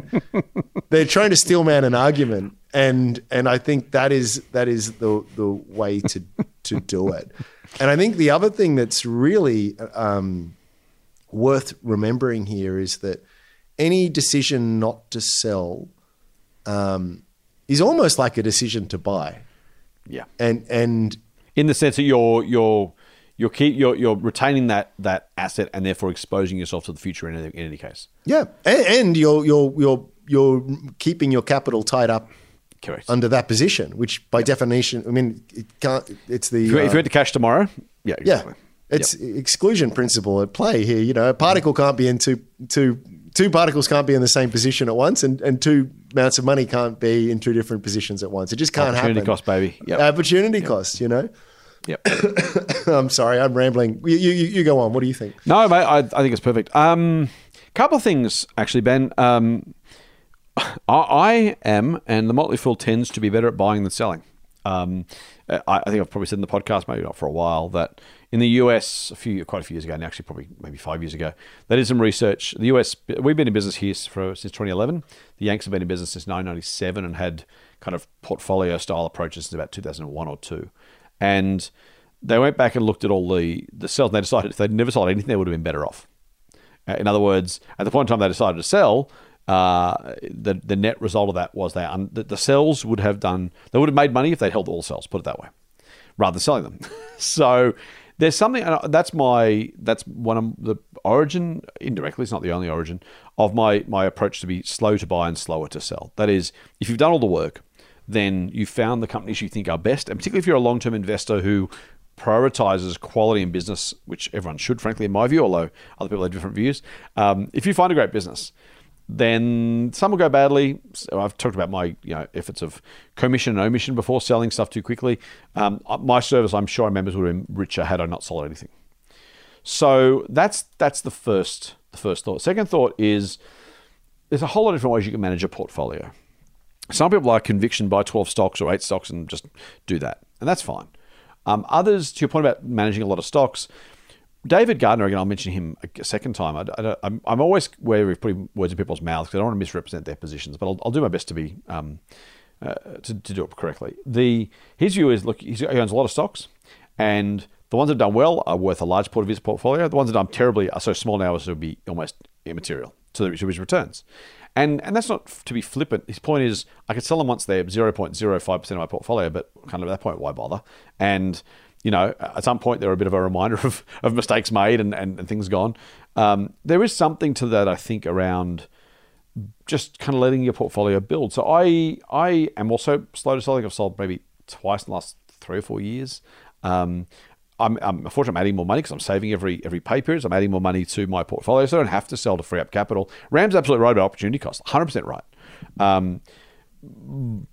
They're trying to steel man an argument, and and I think that is that is the the way to to do it. And I think the other thing that's really um, worth remembering here is that any decision not to sell um, is almost like a decision to buy. Yeah, and and in the sense that you're you're you're keep you're you're retaining that that asset and therefore exposing yourself to the future in any, in any case. Yeah, and, and you're you're you're you're keeping your capital tied up. Correct. Under that position, which by yeah. definition, I mean, it can't. It's the if you, uh, if you had to cash tomorrow, yeah, exactly. yeah. It's yep. exclusion principle at play here. You know, a particle can't be in two, two, two particles can't be in the same position at once, and, and two amounts of money can't be in two different positions at once. It just can't Opportunity happen. Opportunity cost, baby. Yep. Opportunity yep. cost, you know? Yep. I'm sorry, I'm rambling. You, you you go on. What do you think? No, mate, I, I think it's perfect. Um, couple of things, actually, Ben. Um, I, I am, and the Motley Fool tends to be better at buying than selling. Um, I, I think I've probably said in the podcast, maybe not for a while, that in the U S, a few, quite a few years ago, and actually probably maybe five years ago, they did some research. The U S, we've been in business here for, since twenty eleven. The Yanks have been in business since nineteen ninety-seven and had kind of portfolio-style approaches since about two thousand one or two. And they went back and looked at all the, the sales, and they decided if they'd never sold anything, they would have been better off. In other words, at the point in time they decided to sell, uh, the, the net result of that was they un- that the sales would have done, they would have made money if they'd held all the sales, put it that way, rather than selling them. So... There's something, and that's my, that's one of the origin, indirectly, it's not the only origin, of my my approach to be slow to buy and slower to sell. That is, if you've done all the work, then you've found the companies you think are best, and particularly if you're a long-term investor who prioritizes quality in business, which everyone should, frankly, in my view, although other people have different views. Um, if you find a great business, then some will go badly. So I've talked about my you know efforts of commission and omission before, selling stuff too quickly. Um, my service, I'm sure our members would have been richer had I not sold anything. So that's that's the first the first thought. Second thought is there's a whole lot of different ways you can manage a portfolio. Some people like conviction, buy twelve stocks or eight stocks and just do that, and that's fine. Um, others, to your point about managing a lot of stocks, David Gardner, again, I'll mention him a second time. I, I, I'm, I'm always wary of putting words in people's mouths because I don't want to misrepresent their positions, but I'll, I'll do my best to be um, uh, to, to do it correctly. The His view is, look, he owns a lot of stocks, and the ones that have done well are worth a large part of his portfolio. The ones that have done terribly are so small now as to be almost immaterial to, the, to his returns. And and that's not to be flippant. His point is, I could sell them once they're zero point zero five percent of my portfolio, but kind of at that point, why bother? And... You know, at some point, they're a bit of a reminder of, of mistakes made and, and, and things gone. Um, there is something to that, I think, around just kind of letting your portfolio build. So I I am also slow to sell. I think I've sold maybe twice in the last three or four years. Um, I'm, I'm fortunate I'm adding more money because I'm saving every every pay period. So I'm adding more money to my portfolio, so I don't have to sell to free up capital. Ram's absolutely right about opportunity cost, one hundred percent right. Um,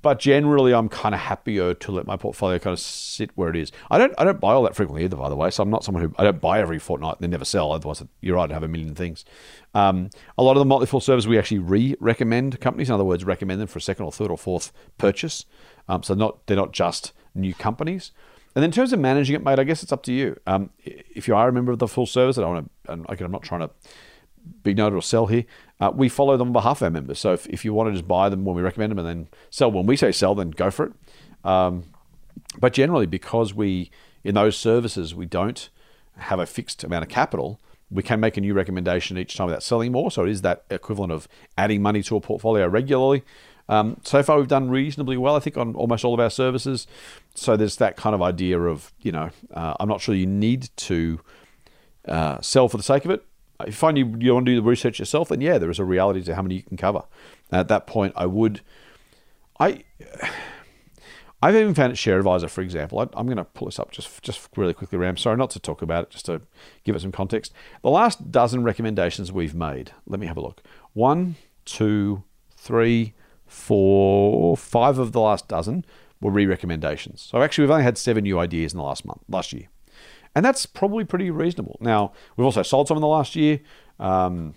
But generally, I'm kind of happier to let my portfolio kind of sit where it is. I don't I don't buy all that frequently either, by the way. So I'm not someone who, I don't buy every fortnight and then never sell. Otherwise, you're right, I'd have a million things. Um, a lot of the Motley Fool service, we actually re-recommend companies. In other words, recommend them for a second or third or fourth purchase. Um, so not they're not just new companies. And in terms of managing it, mate, I guess it's up to you. Um, if you are a member of the full service, I don't want to, I'm, I'm not trying to big note or sell here. Uh, we follow them on behalf of our members. So if, if you want to just buy them when we recommend them and then sell when we say sell, then go for it. Um, but generally, because we, in those services, we don't have a fixed amount of capital, we can make a new recommendation each time without selling more. So it is that equivalent of adding money to a portfolio regularly. Um, so far, we've done reasonably well, I think, on almost all of our services. So there's that kind of idea of, you know, uh, I'm not sure you need to uh, sell for the sake of it. If you find you, you want to do the research yourself, then yeah, there is a reality to how many you can cover. And at that point, I would... I, I've even found at Share Advisor, for example. I, I'm going to pull this up just, just really quickly, Ram. Sorry, not to talk about it, just to give it some context. The last dozen recommendations we've made. Let me have a look. One, two, three, four, five of the last dozen were re-recommendations. So actually, we've only had seven new ideas in the last month, last year. And that's probably pretty reasonable. Now, we've also sold some in the last year. Um,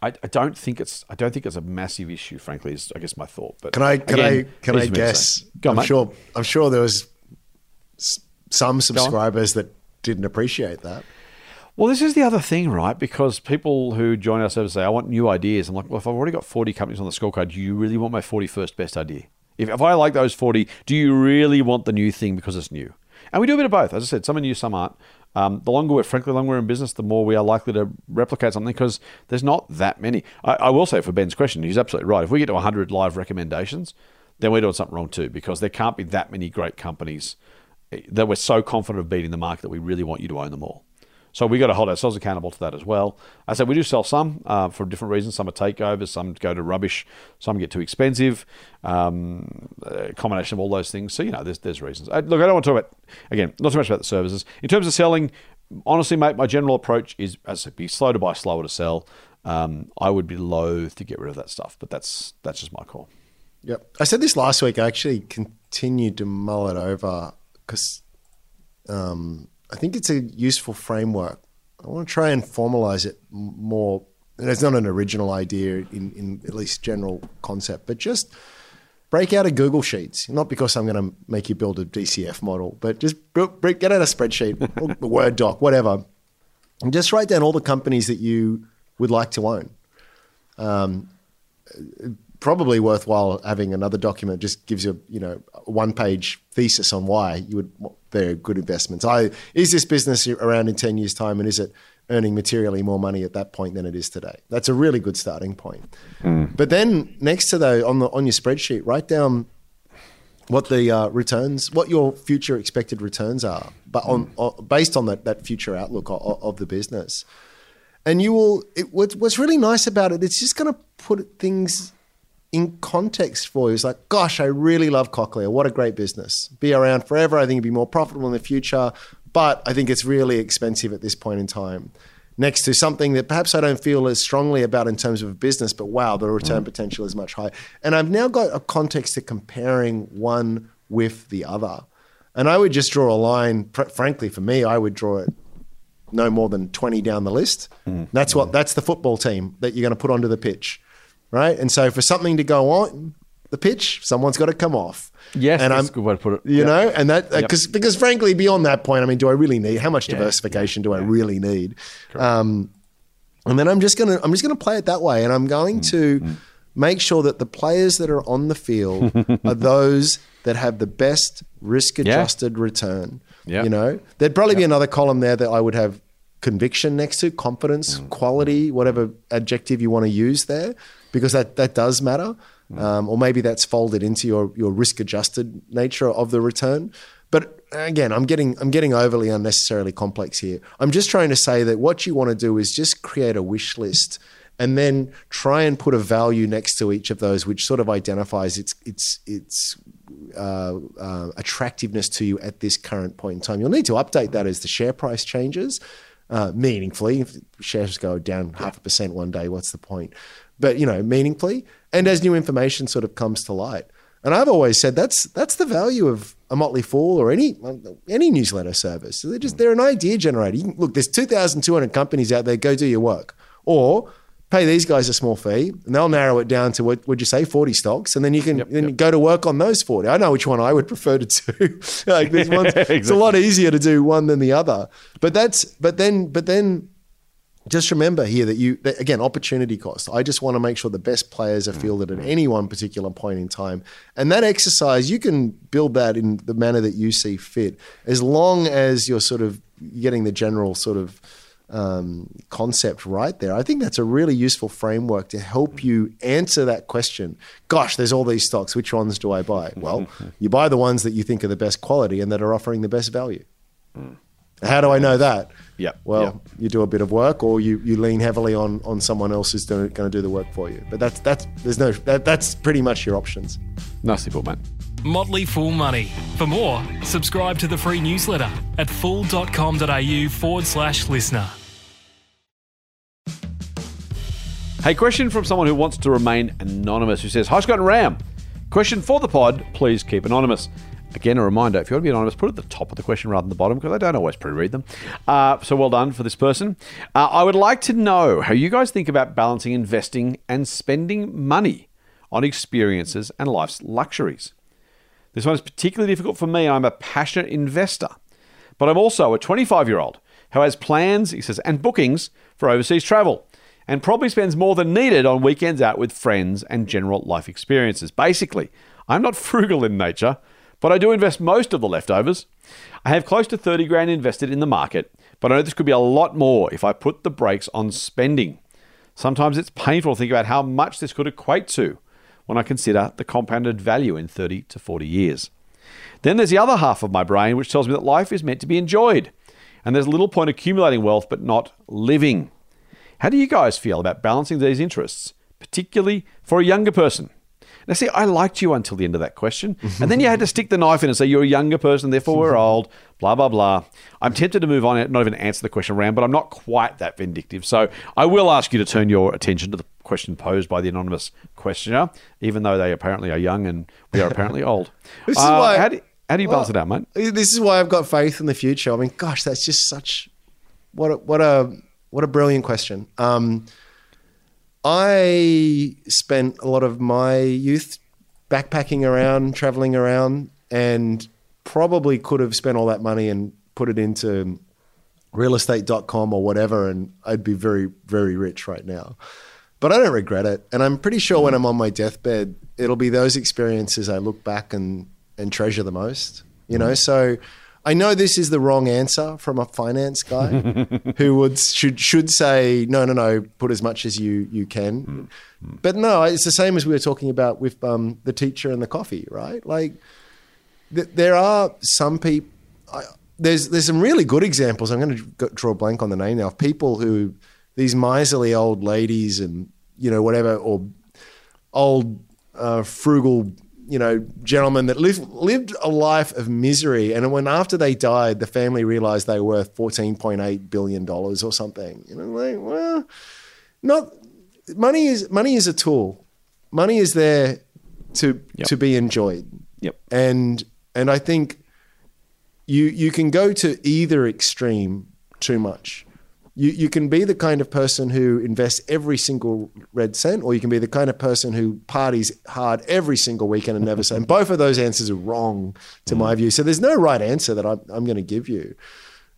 I, I don't think it's I don't think it's a massive issue, frankly, is I guess my thought. But can I can again, I can I guess? Go on, I'm mate. sure I'm sure there was some subscribers that didn't appreciate that. Well, this is the other thing, right? Because people who join our service say, "I want new ideas." I'm like, "Well, if I've already got forty companies on the scorecard, do you really want my forty-first best idea? If, if I like those forty, do you really want the new thing because it's new?" And we do a bit of both. As I said, some are new, some aren't. Um, the longer we're, frankly, the longer we're in business, the more we are likely to replicate something because there's not that many. I, I will say for Ben's question, he's absolutely right. If we get to one hundred live recommendations, then we're doing something wrong too because there can't be that many great companies that we're so confident of beating the market that we really want you to own them all. So we got to hold ourselves accountable to that as well. As I said, we do sell some uh, for different reasons. Some are takeovers, some go to rubbish, some get too expensive, um, a combination of all those things. So, you know, there's, there's reasons. I, look, I don't want to talk about, again, not so much about the services. In terms of selling, honestly, mate, my general approach is, as I said, be slow to buy, slower to sell. Um, I would be loath to get rid of that stuff, but that's that's just my call. Yep. I said this last week. I actually continued to mull it over because... Um, I think it's a useful framework. I want to try and formalize it more. And it's not an original idea in, in at least general concept, but just break out of Google Sheets. Not because I'm going to make you build a D C F model, but just break, get out a spreadsheet, or a Word doc, whatever. And just write down all the companies that you would like to own. Um, probably worthwhile having another document just gives you, you know, a one-page thesis on why you would they're good investments. I, is this business around in ten years' time and is it earning materially more money at that point than it is today? That's a really good starting point. Mm. But then next to those, on, the, on your spreadsheet, write down what the uh, returns, what your future expected returns are but on, mm. on based on that, that future outlook of, of the business. And you will, it, what's really nice about it, it's just going to put things in context for you. It's like, gosh, I really love Cochlear. What a great business. Be around forever. I think it'd be more profitable in the future, but I think it's really expensive at this point in time. Next to something that perhaps I don't feel as strongly about in terms of business, but wow, the return potential is much higher. And I've now got a context to comparing one with the other. And I would just draw a line, pr- frankly, for me, I would draw it no more than twenty down the list. Mm-hmm. That's what, that's the football team that you're going to put onto the pitch. Right, and so for something to go on the pitch, someone's got to come off. Yes, and that's I'm, a good way to put it. You yep. know, and that because yep. because frankly, beyond that point, I mean, do I really need how much yeah. diversification yeah. do I yeah. really need? Um, and then I'm just gonna I'm just gonna play it that way, and I'm going to mm-hmm. make sure that the players that are on the field are those that have the best risk-adjusted yeah. return. Yep. You know, there'd probably yep. be another column there that I would have conviction next to, confidence, mm-hmm. quality, whatever adjective you want to use there. Because that, that does matter. Um, or maybe that's folded into your, your risk-adjusted nature of the return. But again, I'm getting I'm getting overly unnecessarily complex here. I'm just trying to say that what you want to do is just create a wish list and then try and put a value next to each of those, which sort of identifies its its its uh, uh, attractiveness to you at this current point in time. You'll need to update that as the share price changes uh, meaningfully. If shares go down half a percent one day, what's the point? But, you know, meaningfully, and as new information sort of comes to light. And I've always said that's that's the value of a Motley Fool or any any newsletter service. So they're just they're an idea generator. You can, look, there's two thousand two hundred companies out there. Go do your work, or pay these guys a small fee and they'll narrow it down to, what would you say, forty stocks, and then you can yep, then yep. go to work on those forty. I know which one I would prefer to do. Like this one's, exactly. It's a lot easier to do one than the other. But that's but then but then just remember here that you that again, opportunity cost. I just want to make sure the best players are fielded at any one particular point in time. And that exercise, you can build that in the manner that you see fit, as long as you're sort of getting the general sort of um, concept right there. I think that's a really useful framework to help you answer that question. Gosh, there's all these stocks. Which ones do I buy? Well, you buy the ones that you think are the best quality and that are offering the best value. Mm. How do I know that? Yeah. Well, yeah. you do a bit of work, or you, you lean heavily on on someone else who's going to do the work for you. But that's that's there's no that, that's pretty much your options. Nicely put, man. Motley Fool Money. For more, subscribe to the free newsletter at fool.com.au forward slash listener. Hey, question from someone who wants to remain anonymous, who says, "Hi Scott and Ram, question for the pod. Please keep anonymous." Again, a reminder, if you want to be anonymous, put it at the top of the question rather than the bottom, because I don't always pre-read them. Uh, so well done for this person. Uh, I would like to know how you guys think about balancing investing and spending money on experiences and life's luxuries. This one is particularly difficult for me. I'm a passionate investor, but I'm also a twenty-five-year-old who has plans, he says, and bookings for overseas travel, and probably spends more than needed on weekends out with friends and general life experiences. Basically, I'm not frugal in nature, but I do invest most of the leftovers. I have close to thirty grand invested in the market, but I know this could be a lot more if I put the brakes on spending. Sometimes it's painful to think about how much this could equate to when I consider the compounded value in thirty to forty years. Then there's the other half of my brain, which tells me that life is meant to be enjoyed, and there's little point accumulating wealth but not living. How do you guys feel about balancing these interests, particularly for a younger person? Now, see, I liked you until the end of that question. And then you had to stick the knife in and say, you're a younger person, therefore we're old, blah, blah, blah. I'm tempted to move on and not even answer the question round, but I'm not quite that vindictive. So I will ask you to turn your attention to the question posed by the anonymous questioner, even though they apparently are young and we are apparently old. This uh, is why, how do, how do you balance well, it out, mate? This is why I've got faith in the future. I mean, gosh, that's just such... What a, what a, what a brilliant question. Um I spent a lot of my youth backpacking around, traveling around, and probably could have spent all that money and put it into real estate dot com or whatever, and I'd be very, very rich right now. But I don't regret it. And I'm pretty sure when I'm on my deathbed, it'll be those experiences I look back and, and treasure the most. You know, so I know this is the wrong answer from a finance guy who would should should say, no, no, no, put as much as you you can. Mm. But no, it's the same as we were talking about with um, the teacher and the coffee, right? Like th- there are some people, there's, there's some really good examples. I'm going to draw a blank on the name now. Of people who, these miserly old ladies and, you know, whatever, or old uh, frugal you know, gentlemen that lived, lived a life of misery. And when after they died, the family realized they were fourteen point eight billion dollars or something. You know, like, well, not money is, money is a tool. Money is there to, yep. to be enjoyed. Yep. And, and I think you, you can go to either extreme too much. You, you can be the kind of person who invests every single red cent, or you can be the kind of person who parties hard every single weekend and never say. And both of those answers are wrong to mm. my view. So there's no right answer that I'm, I'm going to give you.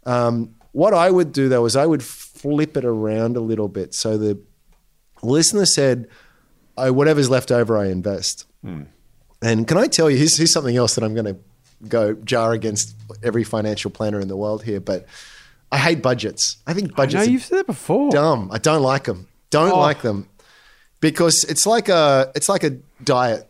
Um, what I would do though is I would flip it around a little bit. So the listener said, I, whatever's left over, I invest. Mm. And can I tell you, here's, here's something else that I'm going to go jar against every financial planner in the world here, but I hate budgets. I think budgets I know, you've said that before. Dumb. I don't like them. Don't oh. like them because it's like a it's like a diet.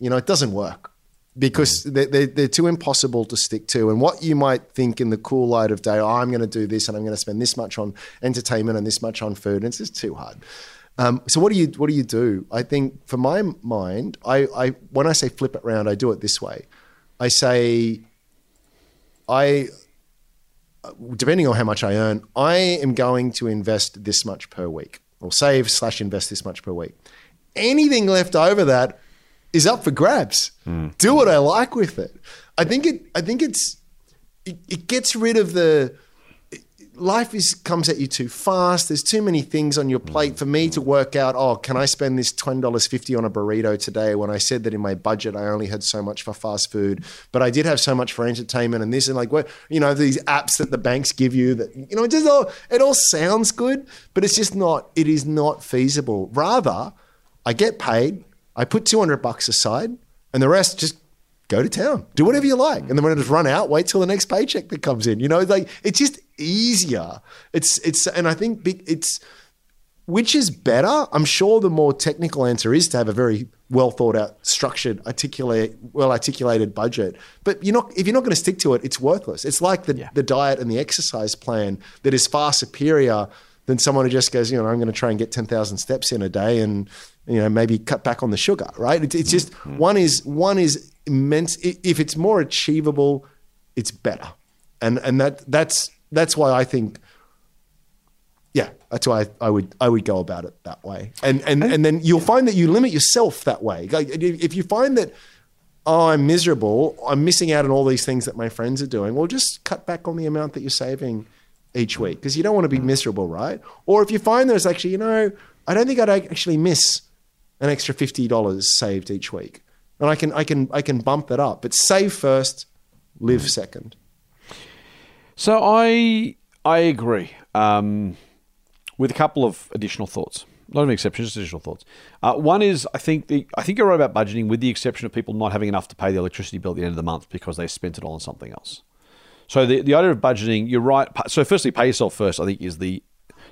You know, it doesn't work because they they they're too impossible to stick to. And what you might think in the cool light of day, oh, I'm going to do this and I'm going to spend this much on entertainment and this much on food, and it's just too hard. Um, so what do you what do you do? I think for my mind, I I when I say flip it around, I do it this way. I say I. depending on how much I earn, I am going to invest this much per week, or save slash invest this much per week. Anything left over that is up for grabs. Mm. Do what I like with it. I think it, I think it's, it, it gets rid of the, life is comes at you too fast. There's too many things on your plate for me to work out, oh, can I spend this twenty dollars fifty on a burrito today when I said that in my budget I only had so much for fast food, but I did have so much for entertainment and this and like, what, you know, these apps that the banks give you that, you know, it, just all, it all sounds good, but it's just not, it is not feasible. Rather, I get paid, I put two hundred bucks aside and the rest just go to town, do whatever you like. And then when it is run out, wait till the next paycheck that comes in. You know, like it's just easier. It's, it's, and I think it's, which is better? I'm sure the more technical answer is to have a very well thought out, structured, articulate, well articulated budget. But you're not, if you're not going to stick to it, it's worthless. It's like the, yeah. the diet and the exercise plan that is far superior than someone who just goes, you know, I'm going to try and get ten thousand steps in a day and, you know, maybe cut back on the sugar, right? It's, it's just, mm-hmm. one is, one is immense. If it's more achievable, it's better. And, and that, that's, that's why I think, yeah, that's why I, I would, I would go about it that way. And, and, and then you'll find that you limit yourself that way. Like if you find that, oh, I'm miserable, I'm missing out on all these things that my friends are doing, well, just cut back on the amount that you're saving each week because you don't want to be miserable, right? Or if you find there's actually, you know, I don't think I'd actually miss an extra fifty dollars saved each week. And I can, I can, I can bump that up, but save first, live second. So I, I agree um, with a couple of additional thoughts. Not an exception, just additional thoughts. Uh, one is, I think the, I think you're right about budgeting, with the exception of people not having enough to pay the electricity bill at the end of the month because they spent it all on something else. So the, the idea of budgeting, you're right. So firstly, pay yourself first, I think, is the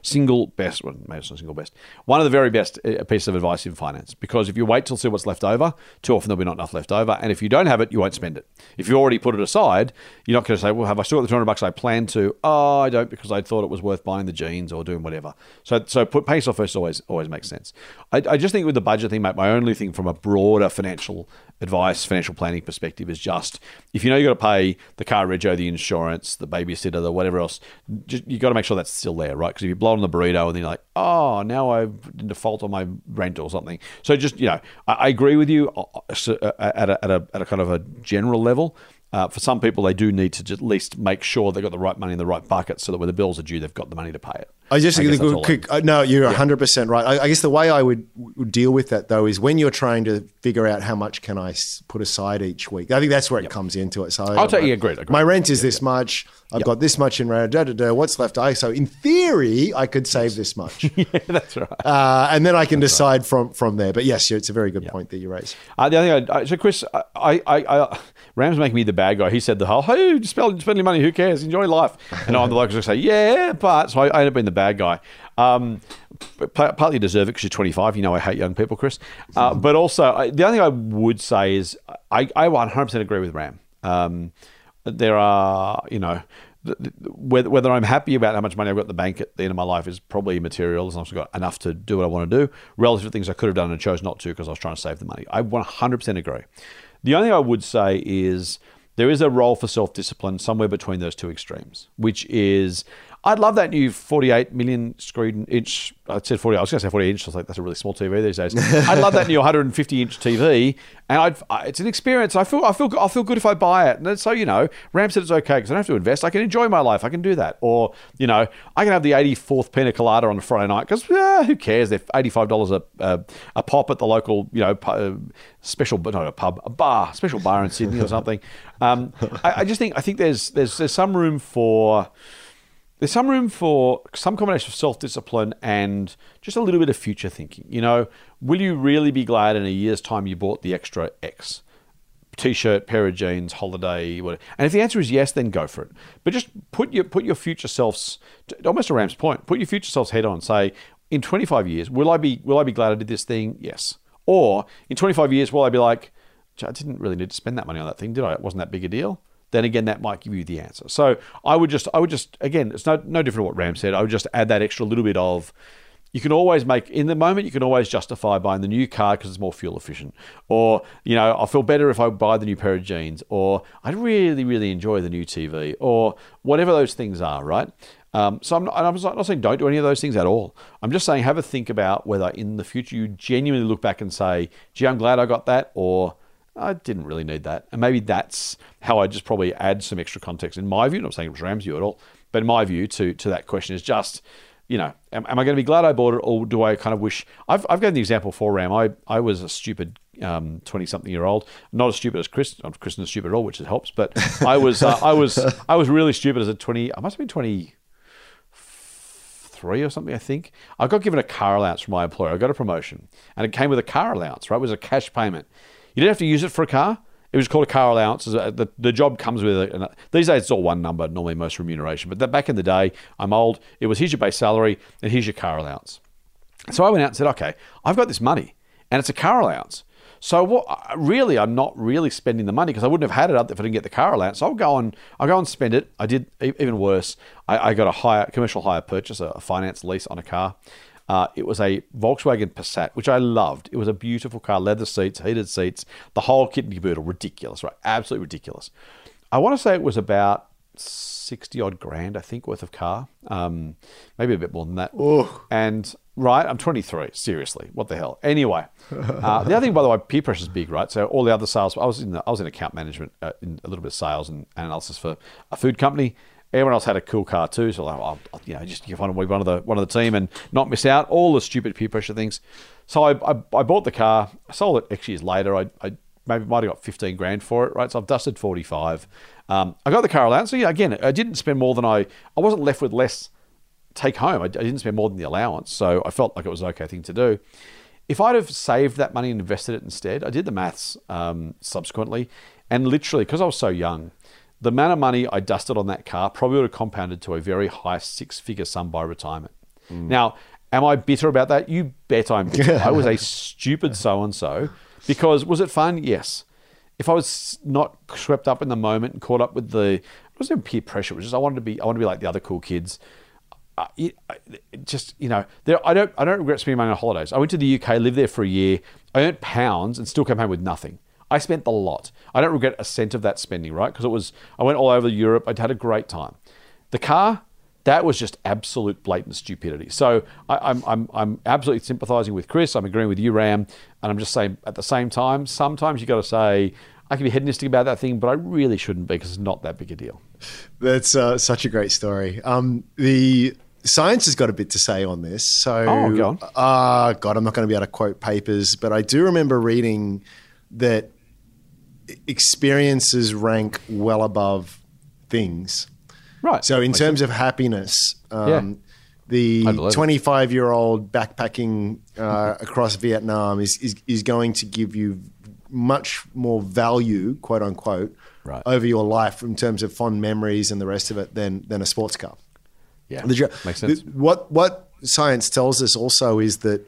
single best, well, maybe it's not single best, one of the very best piece of advice in finance, because if you wait till see what's left over, too often there'll be not enough left over, and if you don't have it, you won't spend it. If you already put it aside, you're not going to say, well, have I still got the two hundred bucks I planned to? Oh, I don't, because I thought it was worth buying the jeans or doing whatever. So so put pay yourself first always always makes sense. I, I just think with the budget thing, mate, my only thing from a broader financial advice, financial planning perspective is just, if you know you've got to pay the car rego, the insurance, the babysitter, the whatever else, just, you've got to make sure that's still there, right? Because if you blow on the burrito and then you're like, oh, now I default on my rent or something. So just, you know, I, I agree with you at a, at a, at a kind of a general level. Uh, for some people, they do need to just at least make sure they've got the right money in the right bucket so that when the bills are due, they've got the money to pay it. I just I think the quick, uh, no, you're yeah. one hundred percent right. I, I guess the way I would deal with that, though, is when you're trying to figure out how much can I put aside each week. I think that's where it yep. comes into it. So I'll tell you, agreed. My rent is yeah, this yeah. much. I've yep. got this much in rent. Da, da, da, what's left? I so in theory, I could save this much. yeah, that's right. Uh, and then I can that's decide right. from from there. But yes, it's a very good yep. point that you raise. Uh, the other thing, I, so Chris, I, I, I, Ram's making me the bad guy. He said the whole, hey, spend your money. Who cares? Enjoy life. And I'm the locals who say, yeah, but so I, I end up being the bad guy. Um, partly deserve it because you're twenty-five. You know I hate young people, Chris. Uh, but also, I, the only thing I would say is I, I one hundred percent agree with Ram. Um, there are, you know, th- th- whether, whether I'm happy about how much money I've got in the bank at the end of my life is probably immaterial, as long as I've got enough to do what I want to do, relative to things I could have done and chose not to because I was trying to save the money. I one hundred percent agree. The only thing I would say is there is a role for self-discipline somewhere between those two extremes, which is... I'd love that new forty-eight million screen inch. I said forty. I was going to say forty inch. I was like, that's a really small T V these days. I'd love that new one hundred fifty inch T V, and I'd, I, it's an experience. I feel, I feel, I feel good if I buy it. And so, you know, Ram said it's okay because I don't have to invest. I can enjoy my life. I can do that. Or, you know, I can have the eighty-fourth pina colada on a Friday night because eh, who cares? They're eighty-five dollars a, a a pop at the local, you know, pu- special, but not a pub, a bar, special bar in Sydney or something. Um, I, I just think, I think there's, there's, there's some room for. There's some room for some combination of self-discipline and just a little bit of future thinking. You know, will you really be glad in a year's time you bought the extra X? T-shirt, pair of jeans, holiday, whatever. And if the answer is yes, then go for it. But just put your put your future selves, almost to Ram's point, put your future selves head on and say, in twenty-five years, will I be will I be glad I did this thing? Yes. Or in twenty-five years, will I be like, I didn't really need to spend that money on that thing, did I? It wasn't that big a deal. Then again, that might give you the answer. So I would just, I would just, again, it's no, no different to what Ram said. I would just add that extra little bit of, you can always make, in the moment, you can always justify buying the new car because it's more fuel efficient. Or, you know, I feel better if I buy the new pair of jeans. Or I really, really enjoy the new T V. Or whatever those things are, right? Um, so I'm not, I'm not saying don't do any of those things at all. I'm just saying have a think about whether in the future you genuinely look back and say, gee, I'm glad I got that, or... I didn't really need that. And maybe that's how I just probably add some extra context in my view. I'm not saying it was Ram's view at all. But my view to to that question is just, you know, am, am I going to be glad I bought it, or do I kind of wish? I've, I've given the example for Ram. I, I was a stupid um, twenty-something-year-old. Not as stupid as Chris. I'm Chris isn't stupid at all, which helps. But I was uh, I was I was really stupid as a twenty. I must have been twenty-three or something. I think I got given a car allowance from my employer. I got a promotion, and it came with a car allowance. Right, it was a cash payment. You didn't have to use it for a car. It was called a car allowance. The, the job comes with it. And these days, it's all one number, normally most remuneration. But that back in the day, I'm old, it was here's your base salary and here's your car allowance. So I went out and said, okay, I've got this money and it's a car allowance. So what? Really, I'm not really spending the money because I wouldn't have had it up if I didn't get the car allowance. So I'll go and I'll go and spend it. I did even worse. I, I got a hire, commercial hire purchase, a finance lease on a car. Uh, it was a Volkswagen Passat, which I loved. It was a beautiful car, leather seats, heated seats, the whole kit and caboodle, ridiculous, right? Absolutely ridiculous. I want to say it was about sixty odd grand, I think, worth of car, um, maybe a bit more than that. Ooh. And right, I'm twenty-three, seriously, what the hell? Anyway, uh, the other thing, by the way, peer pressure is big, right? So all the other sales, I was in, the, I was in account management, uh, in a little bit of sales and analysis for a food company. Everyone else had a cool car too, so like, I'll, you know, just give one of one of the one of the team and not miss out all the stupid peer pressure things. So I I, I bought the car, I sold it X years later. I I maybe might have got fifteen grand for it, right? So I've dusted forty five. Um, I got the car allowance. So yeah, again, I didn't spend more than I I wasn't left with less take home. I, I didn't spend more than the allowance, so I felt like it was an okay thing to do. If I'd have saved that money and invested it instead, I did the maths um, subsequently, and literally because I was so young. The amount of money I dusted on that car probably would have compounded to a very high six-figure sum by retirement. Mm. Now, am I bitter about that? You bet I'm bitter. I was a stupid so-and-so because was it fun? Yes. If I was not swept up in the moment and caught up with the, it wasn't peer pressure. It was just I wanted to be. I wanted to be like the other cool kids. Uh, it, it just you know, there, I don't. I don't regret spending money on holidays. I went to the U K, lived there for a year. I earned pounds and still came home with nothing. I spent the lot. I don't regret a cent of that spending, right? Because it was, I went all over Europe. I'd had a great time. The car, that was just absolute blatant stupidity. So I, I'm, I'm, I'm absolutely sympathizing with Chris. I'm agreeing with you, Ram. And I'm just saying at the same time, sometimes you got to say, I can be hedonistic about that thing, but I really shouldn't be because it's not that big a deal. That's uh, such a great story. Um, the... Science has got a bit to say on this. So, oh, go on. Uh, God, I'm not going to be able to quote papers, but I do remember reading that experiences rank well above things. Right. So in terms of happiness, um, yeah. the twenty-five-year-old backpacking uh, across Vietnam is, is is going to give you much more value, quote unquote, right. over your life in terms of fond memories and the rest of it than than a sports car. Yeah, the, makes sense. The, what, what science tells us also is that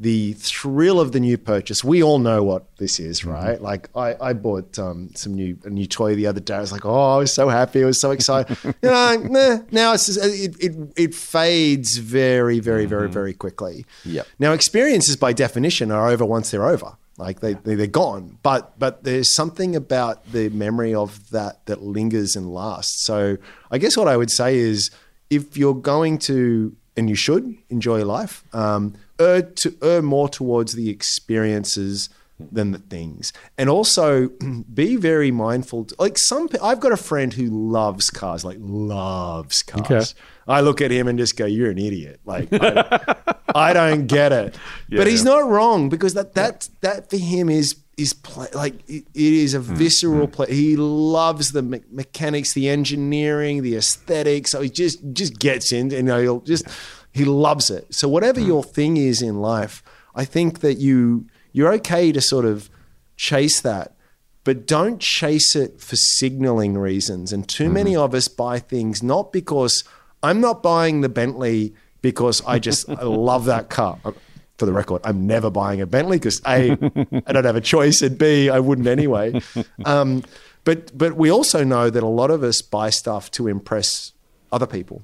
the thrill of the new purchase, we all know what this is, right? Mm-hmm. Like I, I bought um, some new a new toy the other day. I was like, oh, I was so happy. I was so excited. you know, nah, now it's just, it, it, it fades very, very, very, mm-hmm. very quickly. Yep. Now, experiences by definition are over once they're over. Like they, they, they're gone. But but there's something about the memory of that that lingers and lasts. So I guess what I would say is if you're going to, and you should, enjoy life, um, err to err more towards the experiences than the things, and also be very mindful. Like some, I've got a friend who loves cars, like loves cars. Okay. I look at him and just go, "You're an idiot!" Like I don't, I don't get it. Yeah, but he's yeah. not wrong because that that that for him is is play, like it, it is a visceral mm-hmm. play. He loves the me- mechanics, the engineering, the aesthetics. So he just just gets in, and you know, he'll just. Yeah. He loves it. So whatever your thing is in life, I think that you, you're okay to sort of chase that, but don't chase it for signaling reasons. And too mm-hmm. many of us buy things not because I'm not buying the Bentley because I just I love that car. For the record, I'm never buying a Bentley because A, I don't have a choice, and B, I wouldn't anyway. Um, but but we also know that a lot of us buy stuff to impress other people.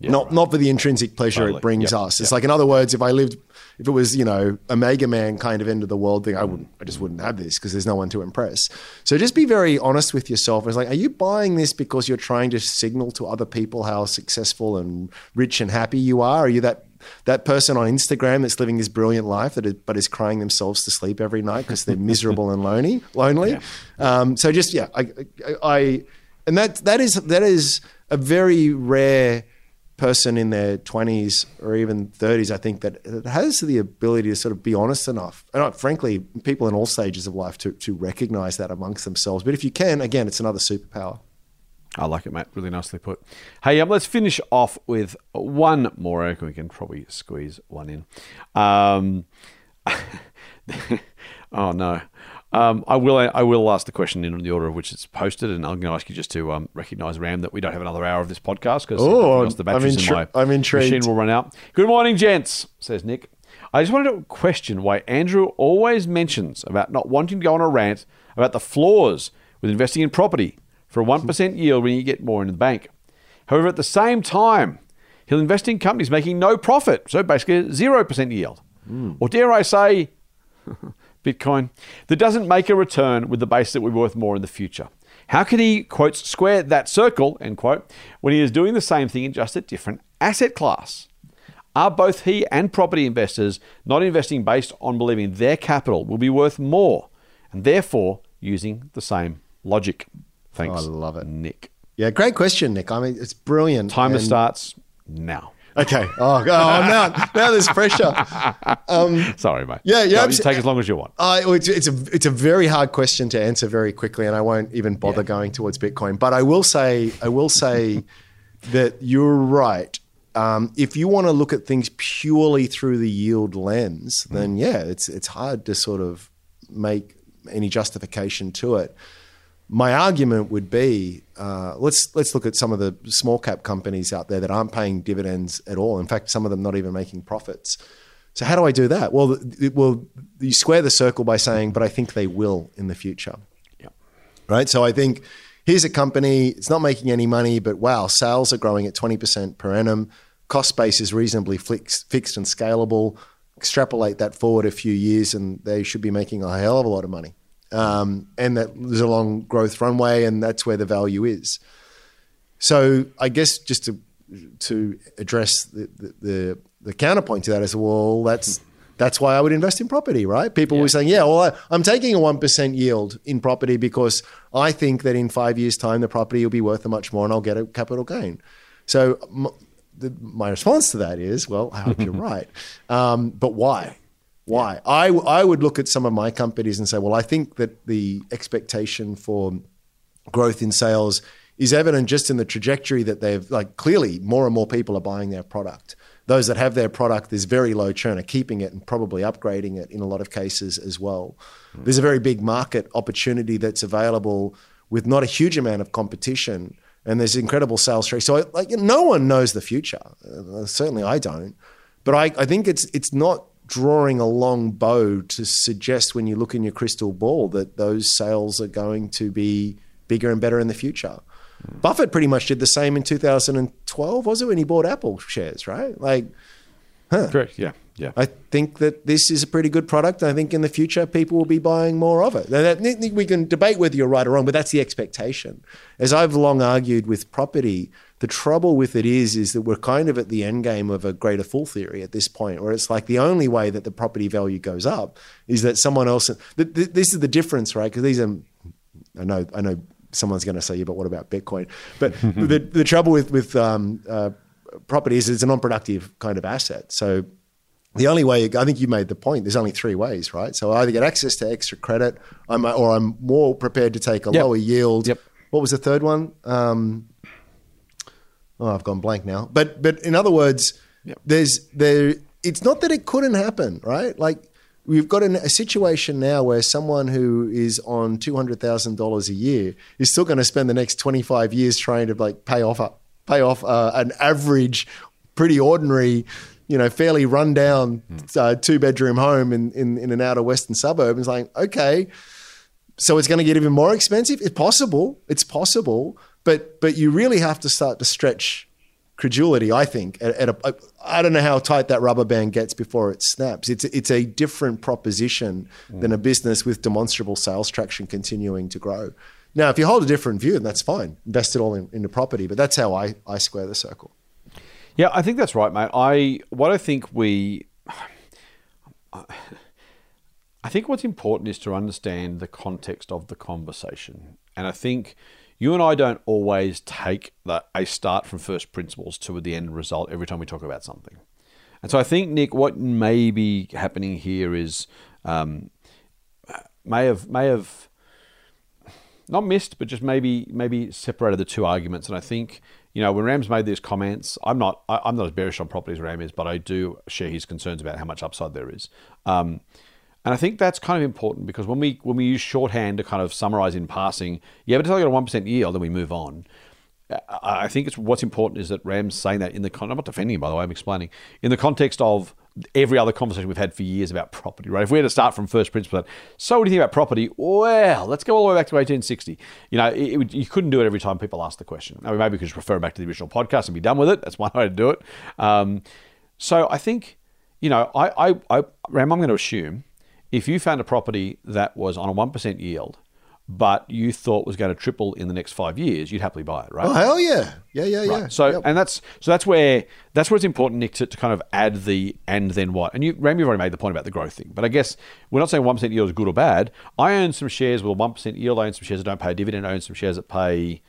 Yeah, not right. not for the intrinsic pleasure totally. it brings yep. us. It's yep. like, in other words, if I lived, if it was, you know, a Mega Man kind of end of the world thing, I wouldn't, I just wouldn't have this because there's no one to impress. So just be very honest with yourself. It's like, are you buying this because you're trying to signal to other people how successful and rich and happy you are? Are you that that person on Instagram that's living this brilliant life that is, but is crying themselves to sleep every night because they're miserable and lonely? Lonely. Yeah. Um, so just yeah, I I, I and that that is that is. a very rare person in their twenties or even thirties, I think, that has the ability to sort of be honest enough. And frankly, people in all stages of life to, to recognize that amongst themselves. But if you can, again, it's another superpower. I like it, mate. Really nicely put. Hey, um, let's finish off with one more. I reckon we can probably squeeze one in. Um, oh, no. Um, I will I will ask the question in the order of which it's posted, and I'm going to ask you just to um, recognize, Ram, that we don't have another hour of this podcast because oh, the batteries in my I'm machine will run out. Good morning, gents, says Nick. I just wanted to question why Andrew always mentions about not wanting to go on a rant about the flaws with investing in property for a one percent yield when you get more in the bank. However, at the same time, he'll invest in companies making no profit, so basically zero percent yield. Mm. Or dare I say... Bitcoin, that doesn't make a return with the base that we're worth more in the future. How can he, quote, square that circle, end quote, when he is doing the same thing in just a different asset class? Are both he and property investors not investing based on believing their capital will be worth more and therefore using the same logic? Thanks. Oh, I love it. Nick. Yeah, great question, Nick. I mean, it's brilliant. Timer and- starts now. Okay. Oh, oh now, now there's pressure. Um, Sorry, mate. Yeah, yeah. No, take as long as you want. Uh, it's, it's, a, it's a very hard question to answer very quickly, and I won't even bother yeah. going towards Bitcoin. But I will say, I will say that you're right. Um, if you want to look at things purely through the yield lens, then mm. yeah, it's it's hard to sort of make any justification to it. My argument would be, uh, let's let's look at some of the small cap companies out there that aren't paying dividends at all. In fact, some of them not even making profits. So how do I do that? Well, it will, you square the circle by saying, but I think they will in the future. Yeah. Right? So I think here's a company, it's not making any money, but wow, sales are growing at twenty percent per annum. Cost base is reasonably fixed, fixed and scalable. Extrapolate that forward a few years and they should be making a hell of a lot of money. Um, and that there's a long growth runway, and that's where the value is. So I guess just to to address the the, the, the counterpoint to that is, well, that's that's why I would invest in property, right? People yeah. were saying, yeah, well, I, I'm taking a one percent yield in property because I think that in five years' time, the property will be worth much more and I'll get a capital gain. So my, the, my response to that is, well, I hope you're right. Um, but why? Why? I, I would look at some of my companies and say, well, I think that the expectation for growth in sales is evident just in the trajectory that they've, like, clearly more and more people are buying their product. Those that have their product, there's very low churn, are keeping it and probably upgrading it in a lot of cases as well. Mm-hmm. There's a very big market opportunity that's available with not a huge amount of competition, and there's incredible sales trade. So, like, no one knows the future. Uh, certainly I don't. But I, I think it's it's not drawing a long bow to suggest when you look in your crystal ball that those sales are going to be bigger and better in the future. Mm. Buffett pretty much did the same in two thousand twelve, was it, when he bought Apple shares, right? Like, huh. Correct, yeah. yeah. I think that this is a pretty good product. I think in the future, people will be buying more of it. Now that, we can debate whether you're right or wrong, but that's the expectation. As I've long argued with property, the trouble with it is, is that we're kind of at the end game of a greater fool theory at this point, where it's like the only way that the property value goes up is that someone else. Th- th- this is the difference, right? Because these are, I know, I know, someone's going to say, "Yeah, but what about Bitcoin?" But the, the trouble with with um, uh, property is it's a non-productive kind of asset. So the only way, I think you made the point. There's only three ways, right? So I either get access to extra credit, I'm, or I'm more prepared to take a yep. lower yield. Yep. What was the third one? Um, Oh, I've gone blank now. But but in other words, yep. there's there. It's not that it couldn't happen, right? Like, we've got an, a situation now where someone who is on two hundred thousand dollars a year is still going to spend the next twenty five years trying to like pay off a, pay off uh, an average, pretty ordinary, you know, fairly run down mm. uh, two bedroom home in, in in an outer western suburb. It's like, okay, so it's going to get even more expensive. It's possible. It's possible. But but you really have to start to stretch credulity, I think. At, at a, I don't know how tight that rubber band gets before it snaps. It's, it's a different proposition mm. than a business with demonstrable sales traction continuing to grow. Now, if you hold a different view, then that's fine. Invest it all in, into property. But that's how I, I square the circle. Yeah, I think that's right, mate. I What I think we... I think what's important is to understand the context of the conversation. And I think... You and I don't always take the, a start from first principles to the end result every time we talk about something. And so I think, Nick, what may be happening here is um, may have may have not missed, but just maybe maybe separated the two arguments. And I think, you know, when Ram's made these comments, I'm not I, I'm not as bearish on property as Ram is, but I do share his concerns about how much upside there is. Um, and I think that's kind of important because when we when we use shorthand to kind of summarize in passing, yeah, but it's only got a one percent yield, then we move on. I think it's what's important is that Ram's saying that in the con I'm not defending him, by the way, I'm explaining in the context of every other conversation we've had for years about property, right? If we had to start from first principle, so what do you think about property? Well, let's go all the way back to eighteen sixty. You know, it, it, you couldn't do it every time people ask the question. I mean, maybe we could just refer back to the original podcast and be done with it. That's one way to do it. Um, so I think, you know, I, I, I Ram, I'm going to assume if you found a property that was on a one percent yield, but you thought was going to triple in the next five years, you'd happily buy it, right? Oh hell yeah, yeah, yeah, right. yeah. So yep. and that's so that's where that's where it's important, Nick, to, to kind of add the and then what. And you, Ram, you've already made the point about the growth thing, but I guess we're not saying one percent yield is good or bad. I own some shares with one percent yield. I own some shares that don't pay a dividend. I own some shares that pay.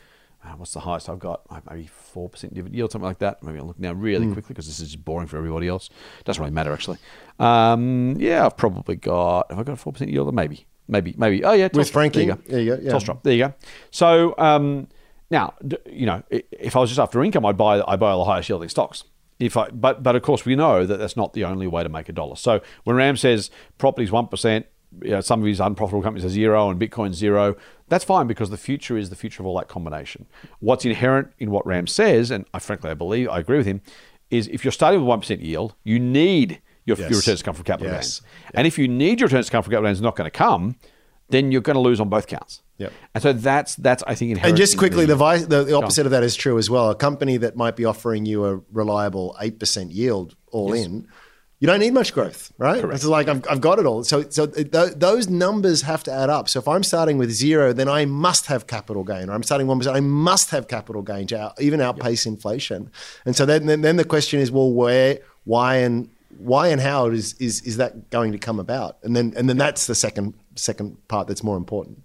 Uh, what's the highest I've got? Maybe four percent dividend yield, something like that. Maybe I'll look now really mm. quickly because this is boring for everybody else. Doesn't really matter actually. Um, yeah, I've probably got. Have I got a four percent yield? Maybe. Maybe, maybe. Oh, yeah. Telstra. With Frankie. There you go. There you go. Yeah. Telstra. There you go. So um, now, you know, if I was just after income, I'd buy, I'd buy all the highest yielding stocks. If I, but, but of course, we know that that's not the only way to make a dollar. So when Ram says property's one percent, you know, some of his unprofitable companies are zero and Bitcoin's zero, that's fine because the future is the future of all that combination. What's inherent in what Ram says, and I, frankly, I believe, I agree with him, is if you're starting with one percent yield, you need... Your, yes. your returns to come from capital yes. gains. Yep. And if you need your returns to come from capital gains, it's not going to come, then you're going to lose on both counts. Yep. And so that's, that's I think, inherent. And just quickly, the, vice, the, the opposite of that is true as well. A company that might be offering you a reliable eight percent yield all yes. in, you don't need much growth, right? Correct. It's like, I've, I've got it all. So, so th those numbers have to add up. So if I'm starting with zero, then I must have capital gain. Or I'm starting one percent, I must have capital gain to out, even outpace yep. inflation. And so then, then, then the question is, well, where, why, and why and how is, is is that going to come about? And then and then that's the second second part that's more important.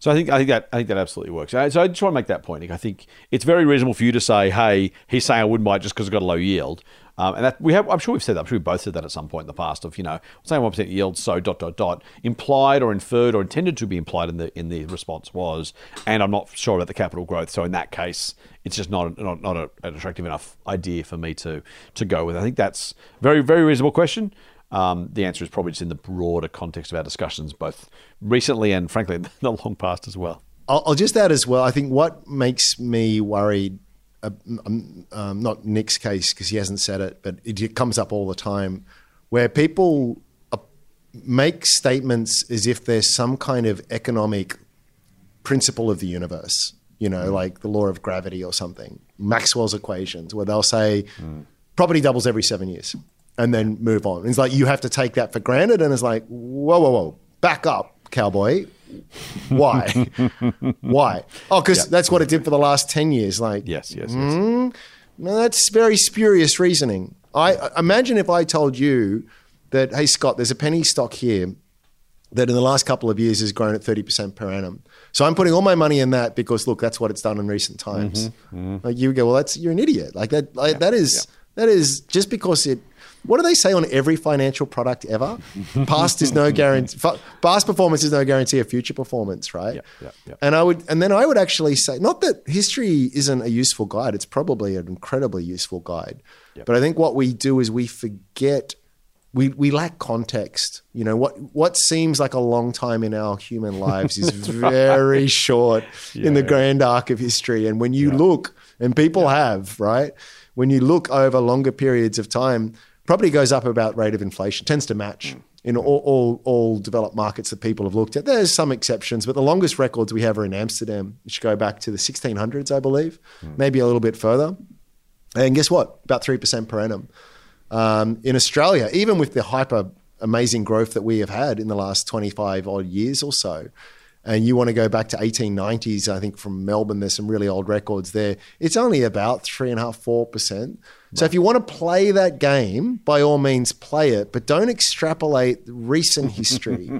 So I think I think that I think that absolutely works. So I just want to make that point. I think it's very reasonable for you to say, hey, he's saying I wouldn't buy it just because it's got a low yield. Um, and that we have, I'm sure we've said that. I'm sure we both said that at some point in the past. Of you know, saying one percent yield, so dot dot dot, implied or inferred or intended to be implied in the in the response was, and I'm not sure about the capital growth. So in that case, it's just not not not a, an attractive enough idea for me to to go with. I think that's a very very reasonable question. Um, the answer is probably just in the broader context of our discussions, both recently and frankly in the long past as well. I'll, I'll just add as well. I think what makes me worried. Uh, um, not Nick's case because he hasn't said it, but it, it comes up all the time where people uh, make statements as if there's some kind of economic principle of the universe, you know, mm. like the law of gravity or something, Maxwell's equations, where they'll say mm. property doubles every seven years and then move on. And it's like you have to take that for granted and it's like, whoa, whoa, whoa, back up, cowboy. Why? Why? Oh, because yeah. that's what it did for the last ten years. Like, yes, yes, yes. Mm, no, that's very spurious reasoning. I, I imagine if I told you that, hey, Scott, there's a penny stock here that in the last couple of years has grown at thirty percent per annum. So I'm putting all my money in that because, look, that's what it's done in recent times. Mm-hmm, mm-hmm. Like you would go, well, that's you're an idiot. Like that. Like, yeah, that is yeah. that is just because it. What do they say on every financial product ever? Past is no guarantee. Past performance is no guarantee of future performance, right? Yeah, yeah, yeah. And I would, and then I would actually say, not that history isn't a useful guide. It's probably an incredibly useful guide. Yeah. But I think what we do is we forget, we we lack context. You know, what what seems like a long time in our human lives is very right. short yeah, in the yeah. grand arc of history. And when you yeah. look, and people yeah. have, right? When you look over longer periods of time. Property goes up about rate of inflation, tends to match in all, all, all developed markets that people have looked at. There's some exceptions, but the longest records we have are in Amsterdam, which go back to the sixteen hundreds, I believe, mm. maybe a little bit further. And guess what? About three percent per annum. Um, in Australia, even with the hyper amazing growth that we have had in the last twenty-five odd years or so, and you want to go back to eighteen nineties, I think from Melbourne, there's some really old records there. It's only about three and a half, four percent. So if you want to play that game, by all means, play it, but don't extrapolate recent history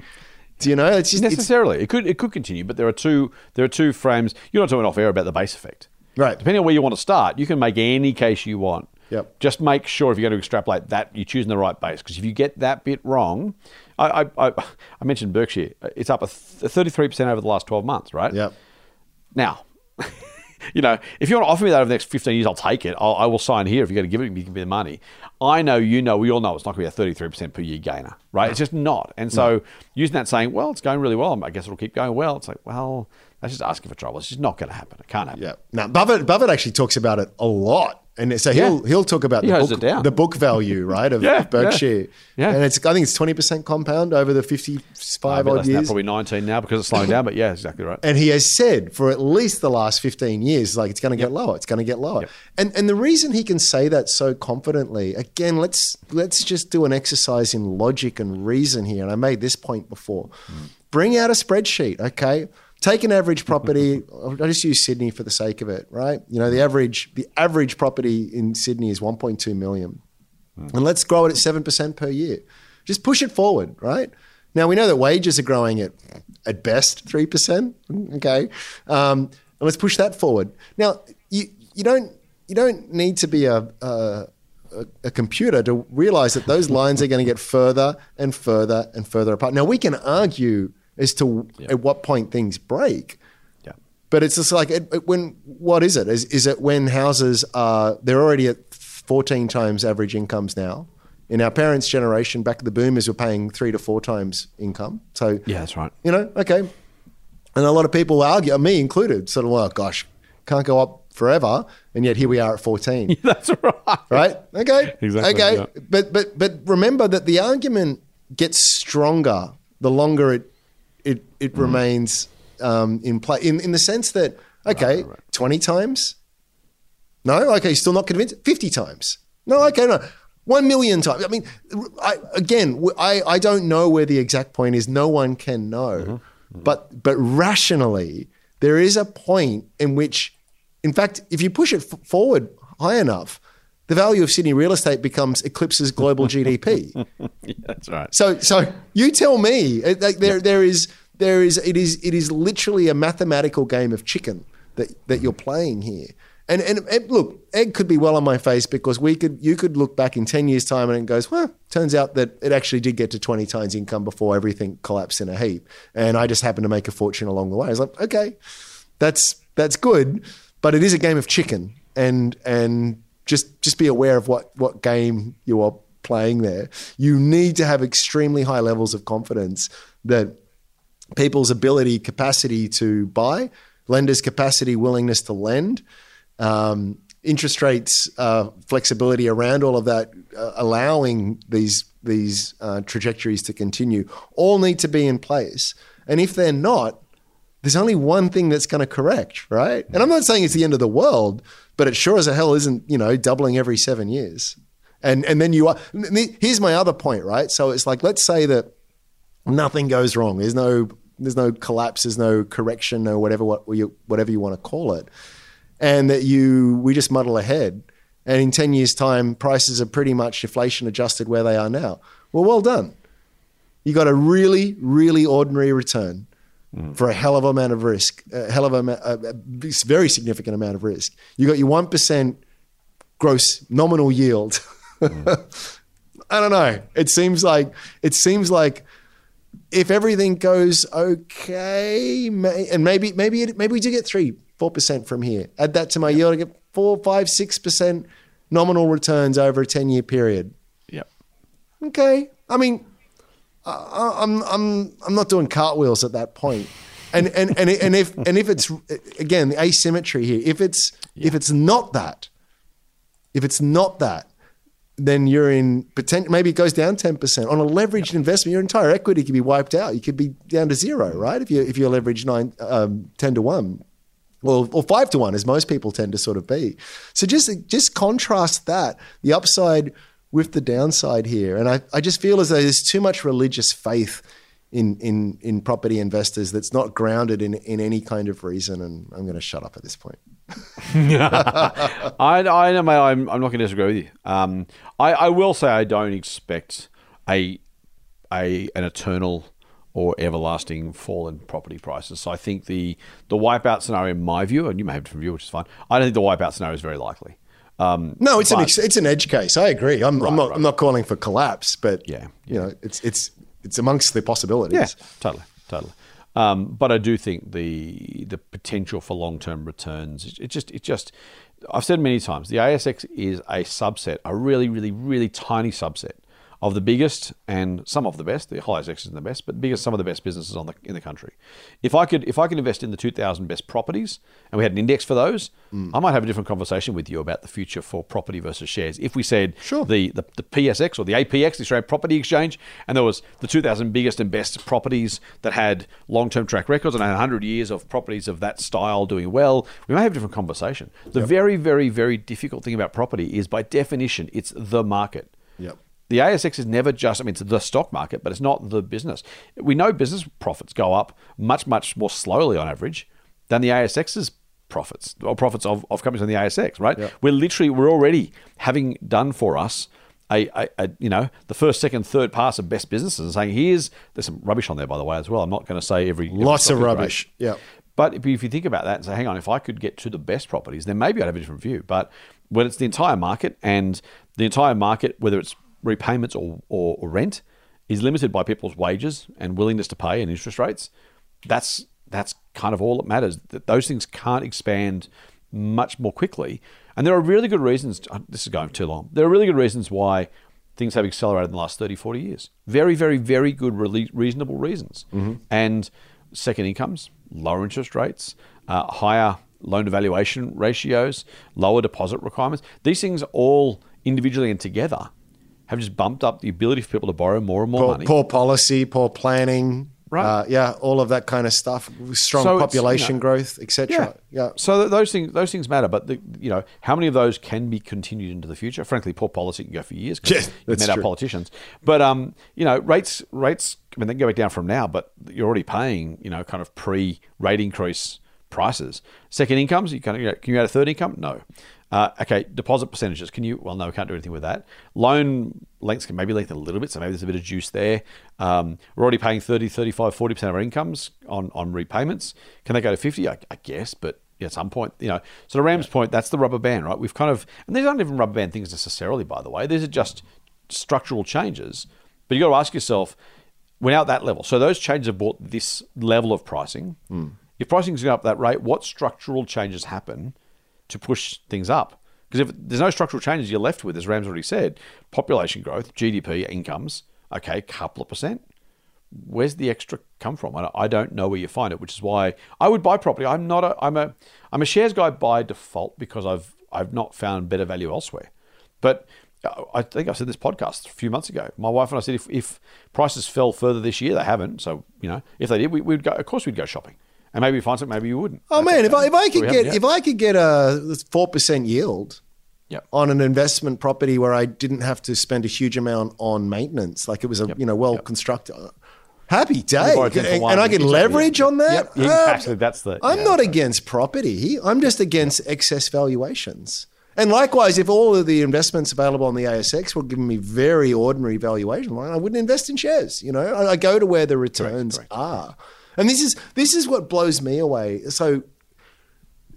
Do you know? It's just, necessarily, it's, it could it could continue, but there are two there are two frames. You're not talking off air about the base effect, right? Depending on where you want to start, you can make any case you want. Yep. Just make sure if you're going to extrapolate that, you're choosing the right base, because if you get that bit wrong, I I, I, I mentioned Berkshire. It's up a thirty-three percent over the last twelve months, right? Yep. Now, you know, if you want to offer me that over the next fifteen years, I'll take it. I'll, I will sign here. If you're going to give it to me, give me the money. I know, you know, we all know it's not going to be a thirty-three percent per year gainer, right? No. It's just not. And so no. using that saying, well, it's going really well, I guess it'll keep going well. It's like, well, that's just asking for trouble. It's just not going to happen. It can't happen. Yeah. Now, Buffett, Buffett actually talks about it a lot. And so he'll yeah. he'll talk about he the, book, the book value, right, of yeah, Berkshire. Yeah, yeah. And it's I think it's twenty percent compound over the fifty-five uh, odd years. That, probably nineteen now because it's slowing down, but yeah, exactly right. And he has said for at least the last fifteen years, like, it's going to get yep. lower, it's going to get lower. Yep. And and the reason he can say that so confidently, again, let's let's just do an exercise in logic and reason here. And I made this point before. Mm. Bring out a spreadsheet, okay? Take an average property. I'll just use Sydney for the sake of it, right? You know, the average the average property in Sydney is one point two million. Mm. And let's grow it at seven percent per year. Just push it forward, right? Now, we know that wages are growing at, at best, three percent, okay? Um, and let's push that forward. Now, you you don't you don't need to be a, a, a computer to realize that those lines are going to get further and further and further apart. Now, we can argue as to yep. at what point things break. Yeah. But it's just like, it, it, when what is it? Is, is it when houses are, they're already at fourteen times average incomes now. In our parents' generation, back at the boomers, were paying three to four times income. So yeah, that's right. You know, okay. And a lot of people argue, me included, sort of, well, gosh, can't go up forever. And yet here we are at fourteen. Yeah, that's right. Right? Okay. Exactly. Okay. Yeah. But, but, but remember that the argument gets stronger the longer it, it it mm. remains um, in play in, in the sense that, okay, right, right. twenty times? No? Okay, still not convinced? fifty times? No, okay, no. one million times. I mean, I, again, I, I don't know where the exact point is. No one can know. Mm-hmm. Mm-hmm. But, but rationally, there is a point in which, in fact, if you push it f- forward high enough, the value of Sydney real estate becomes eclipses global G D P. Yeah, that's right. So, so you tell me, like, there, there is, there is, it is, it is literally a mathematical game of chicken that that you're playing here. And and, and look, egg could be well on my face because we could, you could look back in ten years' time and it goes, well, turns out that it actually did get to twenty times income before everything collapsed in a heap, and I just happened to make a fortune along the way. I was like, okay, that's that's good, but it is a game of chicken, and and. Just just be aware of what, what game you are playing there. You need to have extremely high levels of confidence that people's ability, capacity to buy, lenders' capacity, willingness to lend, um, interest rates, uh, flexibility around all of that, uh, allowing these, these uh, trajectories to continue, all need to be in place. And if they're not, there's only one thing that's going to correct, right? And I'm not saying it's the end of the world, but it sure as hell isn't, you know, doubling every seven years. And and then you are, here's my other point, right? So it's like, let's say that nothing goes wrong. There's no, there's no collapse, there's no correction, no whatever, what you, whatever you want to call it. And that you, we just muddle ahead. And in ten years time, prices are pretty much inflation adjusted where they are now. Well, well done. You got a really, really ordinary return for a hell of a amount of risk, a hell of a, a, a very significant amount of risk. You got your one percent gross nominal yield. Mm. I don't know. It seems like it seems like if everything goes okay, may, and maybe maybe it, maybe we do get three, four percent from here. Add that to my yep. yield, I get four, five, six percent nominal returns over a ten year period. Yep. Okay. I mean. I'm I'm I'm not doing cartwheels at that point, and and and and if and if it's again the asymmetry here, if it's yeah. if it's not that, if it's not that, then you're in potential. Maybe it goes down ten percent on a leveraged yeah. investment. Your entire equity could be wiped out. You could be down to zero, right? If you if you're leveraged nine um, ten to one, well or five to one, as most people tend to sort of be. So just just contrast that the upside with the downside here. And I, I just feel as though there's too much religious faith in in in property investors that's not grounded in, in any kind of reason. And I'm going to shut up at this point. I, I know, mate, I'm, I'm not going to disagree with you. Um, I, I will say I don't expect a a an eternal or everlasting fall in property prices. So I think the the wipeout scenario, in my view, and you may have a different view, which is fine, I don't think the wipeout scenario is very likely. Um, no, it's but, an it's an edge case. I agree. I'm, right, I'm not right. I'm not calling for collapse, but yeah, yeah, you know, it's it's it's amongst the possibilities. Yeah, totally, totally. Um, but I do think the the potential for long term returns. It, it just it just I've said many times, the A S X is a subset, a really really really tiny subset of the biggest and some of the best. The whole A S X isn't the best, but biggest some of the best businesses on the in the country. If I could if I could invest in the two thousand best properties and we had an index for those, mm. I might have a different conversation with you about the future for property versus shares. If we said sure. the, the the P S X or the A P X, the Australian Property Exchange, and there was the two thousand biggest and best properties that had long-term track records and had one hundred years of properties of that style doing well, we may have a different conversation. The yep. very, very, very difficult thing about property is by definition, it's the market. Yep. The A S X is never just, I mean, it's the stock market, but it's not the business. We know business profits go up much, much more slowly on average than the A S X's profits, or profits of, of companies on the A S X, right? Yeah. We're literally, we're already having done for us, a, a, a you know, the first, second, third pass of best businesses and saying, here's, there's some rubbish on there, by the way, as well. I'm not going to say every- Lots every of rubbish, great. Yeah. But if you think about that and say, hang on, if I could get to the best properties, then maybe I'd have a different view. But when it's the entire market and the entire market, whether it's repayments or, or, or rent is limited by people's wages and willingness to pay and interest rates, that's that's kind of all that matters. That those things can't expand much more quickly. And there are really good reasons, to, this is going too long, there are really good reasons why things have accelerated in the last thirty, forty years. Very, very, very good, really reasonable reasons. Mm-hmm. And second incomes, lower interest rates, uh, higher loan to valuation ratios, lower deposit requirements. These things all individually and together have just bumped up the ability for people to borrow more and more poor, money. Poor policy, poor planning, right? Uh, yeah, all of that kind of stuff. Strong so population you know, growth, et cetera. Yeah. yeah. So those things, those things matter. But the, you know, how many of those can be continued into the future? Frankly, poor policy can go for years because yeah, you met true. our politicians. But um, you know, rates, rates. I mean, they can go back down from now, but you're already paying, you know, kind of pre-rate increase prices. Second incomes, you can, you know, can you add a third income? No. Uh, okay, deposit percentages. Can you? Well, no, we can't do anything with that. Loan lengths can maybe lengthen a little bit, so maybe there's a bit of juice there. Um, we're already paying thirty, thirty-five, forty percent of our incomes on, on repayments. Can they go to fifty? I, I guess, but at some point, you know. So to Ram's yeah. point, that's the rubber band, right? We've kind of, and these aren't even rubber band things necessarily, by the way. These are just structural changes. But you got to ask yourself, we're now at that level. So those changes have brought this level of pricing. Mm. If pricing's going up that rate, what structural changes happen to push things up? Because if there's no structural changes, you're left with, as Ram's already said, population growth, G D P, incomes, okay, couple of percent. Where's the extra come from? I don't know where you find it, which is why I would buy property. I'm not a, I'm a, I'm a shares guy by default because I've, I've not found better value elsewhere. But I think I said this podcast a few months ago. My wife and I said, if, if prices fell further this year, they haven't. So, you know, if they did, we would go, of course we'd go shopping. And maybe you find something, maybe you wouldn't. Oh That's man, okay. if I if I could so get if I could get a four percent yield yep. on an investment property where I didn't have to spend a huge amount on maintenance, like it was a yep. you know well yep. constructed. Happy day. And, and, and I can leverage on that? Yep. Yeah, actually, that's the, I'm yeah, not right. against property. I'm just against yep. excess valuations. And likewise, if all of the investments available on the A S X were giving me very ordinary valuation, I wouldn't invest in shares. You know, I go to where the returns correct, correct, are. Correct. And this is this is what blows me away. So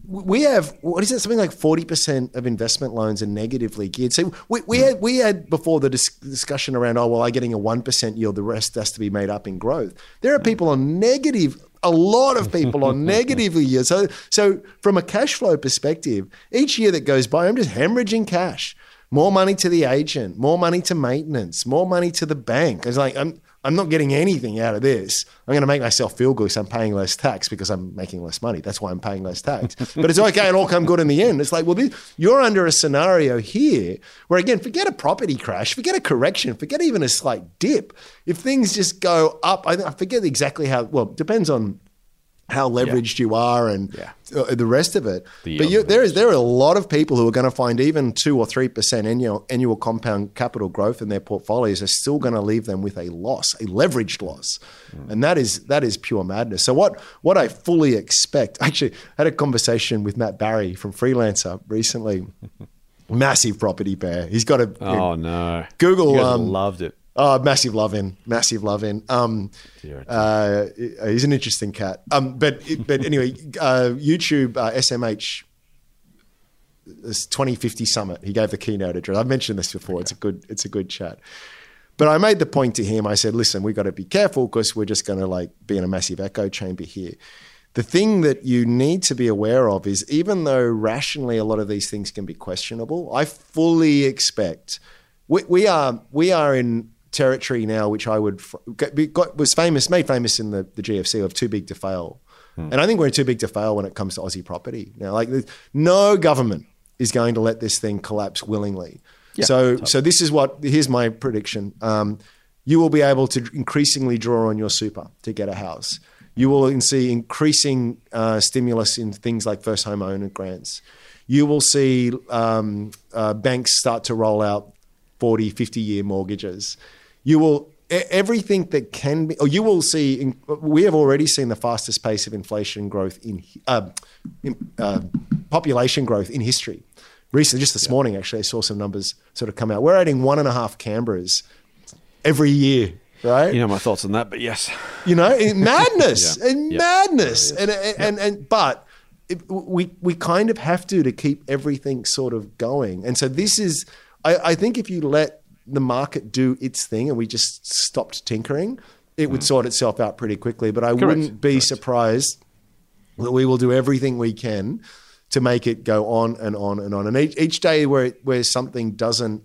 we have, what is it, something like forty percent of investment loans are negatively geared. So we, we, had, we had before the dis- discussion around, oh, well, I'm getting a one percent yield, the rest has to be made up in growth. There are people on negative, a lot of people on negatively geared. So, so from a cash flow perspective, each year that goes by, I'm just hemorrhaging cash. More money to the agent, more money to maintenance, more money to the bank. It's like, I'm... I'm not getting anything out of this. I'm going to make myself feel good because I'm paying less tax because I'm making less money. That's why I'm paying less tax. But it's okay. It'll all come good in the end. It's like, well, this, you're under a scenario here where, again, forget a property crash, forget a correction, forget even a slight dip. If things just go up, I, I forget exactly how, well, it depends on how leveraged yeah. you are and yeah. uh, the rest of it. The but you, there is there are a lot of people who are going to find even two or three percent annual, annual compound capital growth in their portfolios are still going to leave them with a loss, a leveraged loss. Mm. And that is that is pure madness. So what what I fully expect, actually, I had a conversation with Matt Barry from Freelancer recently. Massive property bear. He's got a- Oh, a, no. Google- You guys um, loved it. Oh, massive love in, massive love in. Um, uh, he's an interesting cat. Um, but but anyway, uh, YouTube uh, S M H this twenty fifty summit. He gave the keynote address. I've mentioned this before. Okay. It's a good it's a good chat. But I made the point to him. I said, listen, we got to be careful because we're just going to like be in a massive echo chamber here. The thing that you need to be aware of is even though rationally a lot of these things can be questionable, I fully expect we, we are we are in territory now which I would got, was famous made famous in the, the G F C of too big to fail, hmm. and I think we're too big to fail when it comes to Aussie property now. Like no government is going to let this thing collapse willingly. Yeah, so totally. so this is what here's my prediction. Um, you will be able to increasingly draw on your super to get a house. You will see increasing uh, stimulus in things like first home owner grants. You will see um, uh, banks start to roll out forty, fifty year mortgages. You will, everything that can be, or you will see, in, we have already seen the fastest pace of inflation growth in, uh, in uh, population growth in history. Recently, just this yeah. morning, actually, I saw some numbers sort of come out. We're adding one and a half Canberras every year. Right, you know my thoughts on that, but yes, you know, madness yeah. and yep. madness, yeah, and and, yep. and and but it, we we kind of have to to keep everything sort of going, and so this is, I, I think, if you let the market do its thing and we just stopped tinkering, it mm. would sort itself out pretty quickly. But I Correct. wouldn't be Correct. surprised that we will do everything we can to make it go on and on and on, and each, each day where it, where something doesn't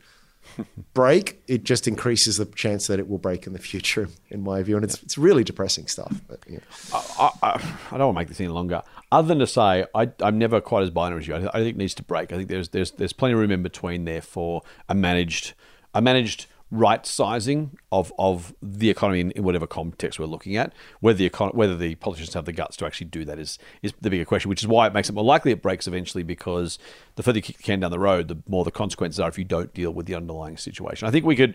break, it just increases the chance that it will break in the future, in my view. And it's yeah. it's really depressing stuff. But yeah. I, I, I don't want to make this any longer. Other than to say, I, I'm never quite as binary as you. I, I think it needs to break. I think there's there's there's plenty of room in between there for a managed a managed right sizing of of the economy in, in whatever context we're looking at. Whether the econ- whether the politicians have the guts to actually do that is is the bigger question, which is why it makes it more likely it breaks eventually, because the further you kick the can down the road, the more the consequences are if you don't deal with the underlying situation. I think we could,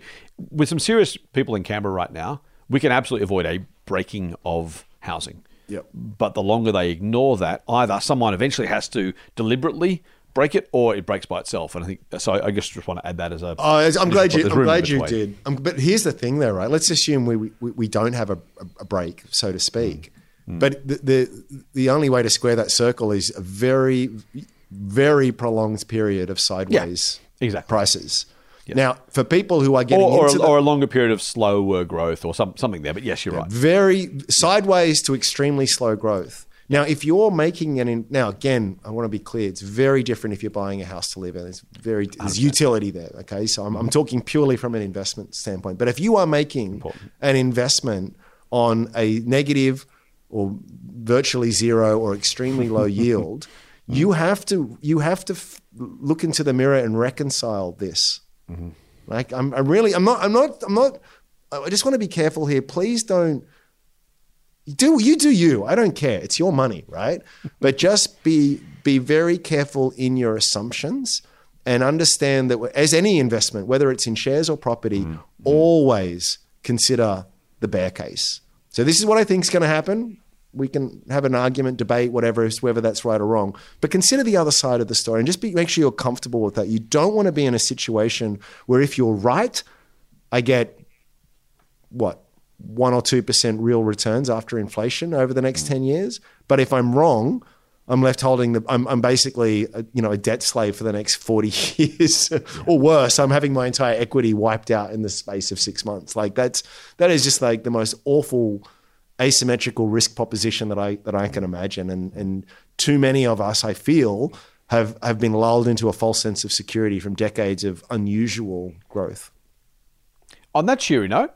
with some serious people in Canberra right now, we can absolutely avoid a breaking of housing. Yep. But the longer they ignore that, either someone eventually has to deliberately break it, or it breaks by itself. And I think so. I just just want to add that as a. Oh, I'm glad you. I'm glad you did. Um, but here's the thing, though, right? Let's assume we we, we don't have a, a break, so to speak. Mm. But the, the the only way to square that circle is a very very prolonged period of sideways yeah, exactly. prices. Yeah. Now, for people who are getting or, or, into a, the, or a longer period of slower growth or some, something there. But yes, you're right. Very sideways to extremely slow growth. Now, if you're making an in, now again, I want to be clear. It's very different if you're buying a house to live in. There's very there's utility there. Okay, so I'm, I'm talking purely from an investment standpoint. But if you are making Important. an investment on a negative or virtually zero or extremely low yield, you have to you have to f- look into the mirror and reconcile this. Mm-hmm. Like I'm, I'm really I'm not I'm not I'm not. I just want to be careful here. Please don't. Do you do you? I don't care. It's your money, right? But just be be very careful in your assumptions and understand that as any investment, whether it's in shares or property, mm-hmm. always consider the bear case. So this is what I think is going to happen. We can have an argument, debate, whatever, whether that's right or wrong. But consider the other side of the story and just be, make sure you're comfortable with that. You don't want to be in a situation where if you're right, I get what? one or two percent real returns after inflation over the next ten years. But if I'm wrong, I'm left holding the, I'm, I'm basically, a, you know, a debt slave for the next forty years or worse. I'm having my entire equity wiped out in the space of six months. Like that's, that is just like the most awful asymmetrical risk proposition that I, that I can imagine. And, and too many of us, I feel, have, have been lulled into a false sense of security from decades of unusual growth. On that cheery note,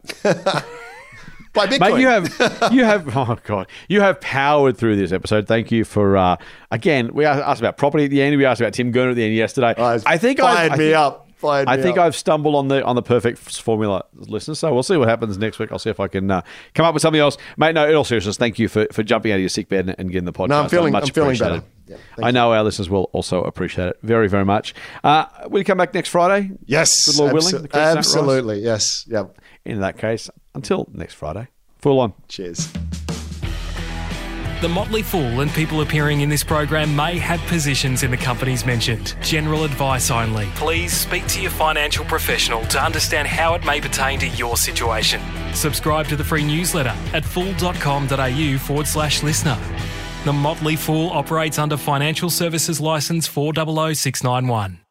by Bitcoin. Mate, you have, you have, oh God, you have powered through this episode. Thank you for, uh, again, we asked about property at the end. We asked about Tim Gurner at the end yesterday. Oh, I think fired I, me I think, up. Fired I me think up. I've stumbled on the on the perfect formula, listeners. So we'll see what happens next week. I'll see if I can uh, come up with something else, mate. No, in all seriousness, thank you for, for jumping out of your sick bed and, and getting the podcast. No, I'm feeling, I'm feeling better. Yeah, I know you. Our listeners will also appreciate it very, very much. Uh, will you come back next Friday? Yes, good Lord abso- willing. Absolutely, yes. Yep. In that case. Until next Friday, full on. Cheers. The Motley Fool and people appearing in this program may have positions in the companies mentioned. General advice only. Please speak to your financial professional to understand how it may pertain to your situation. Subscribe to the free newsletter at fool.com.au forward slash listener. The Motley Fool operates under Financial Services Licence four zero zero six nine one.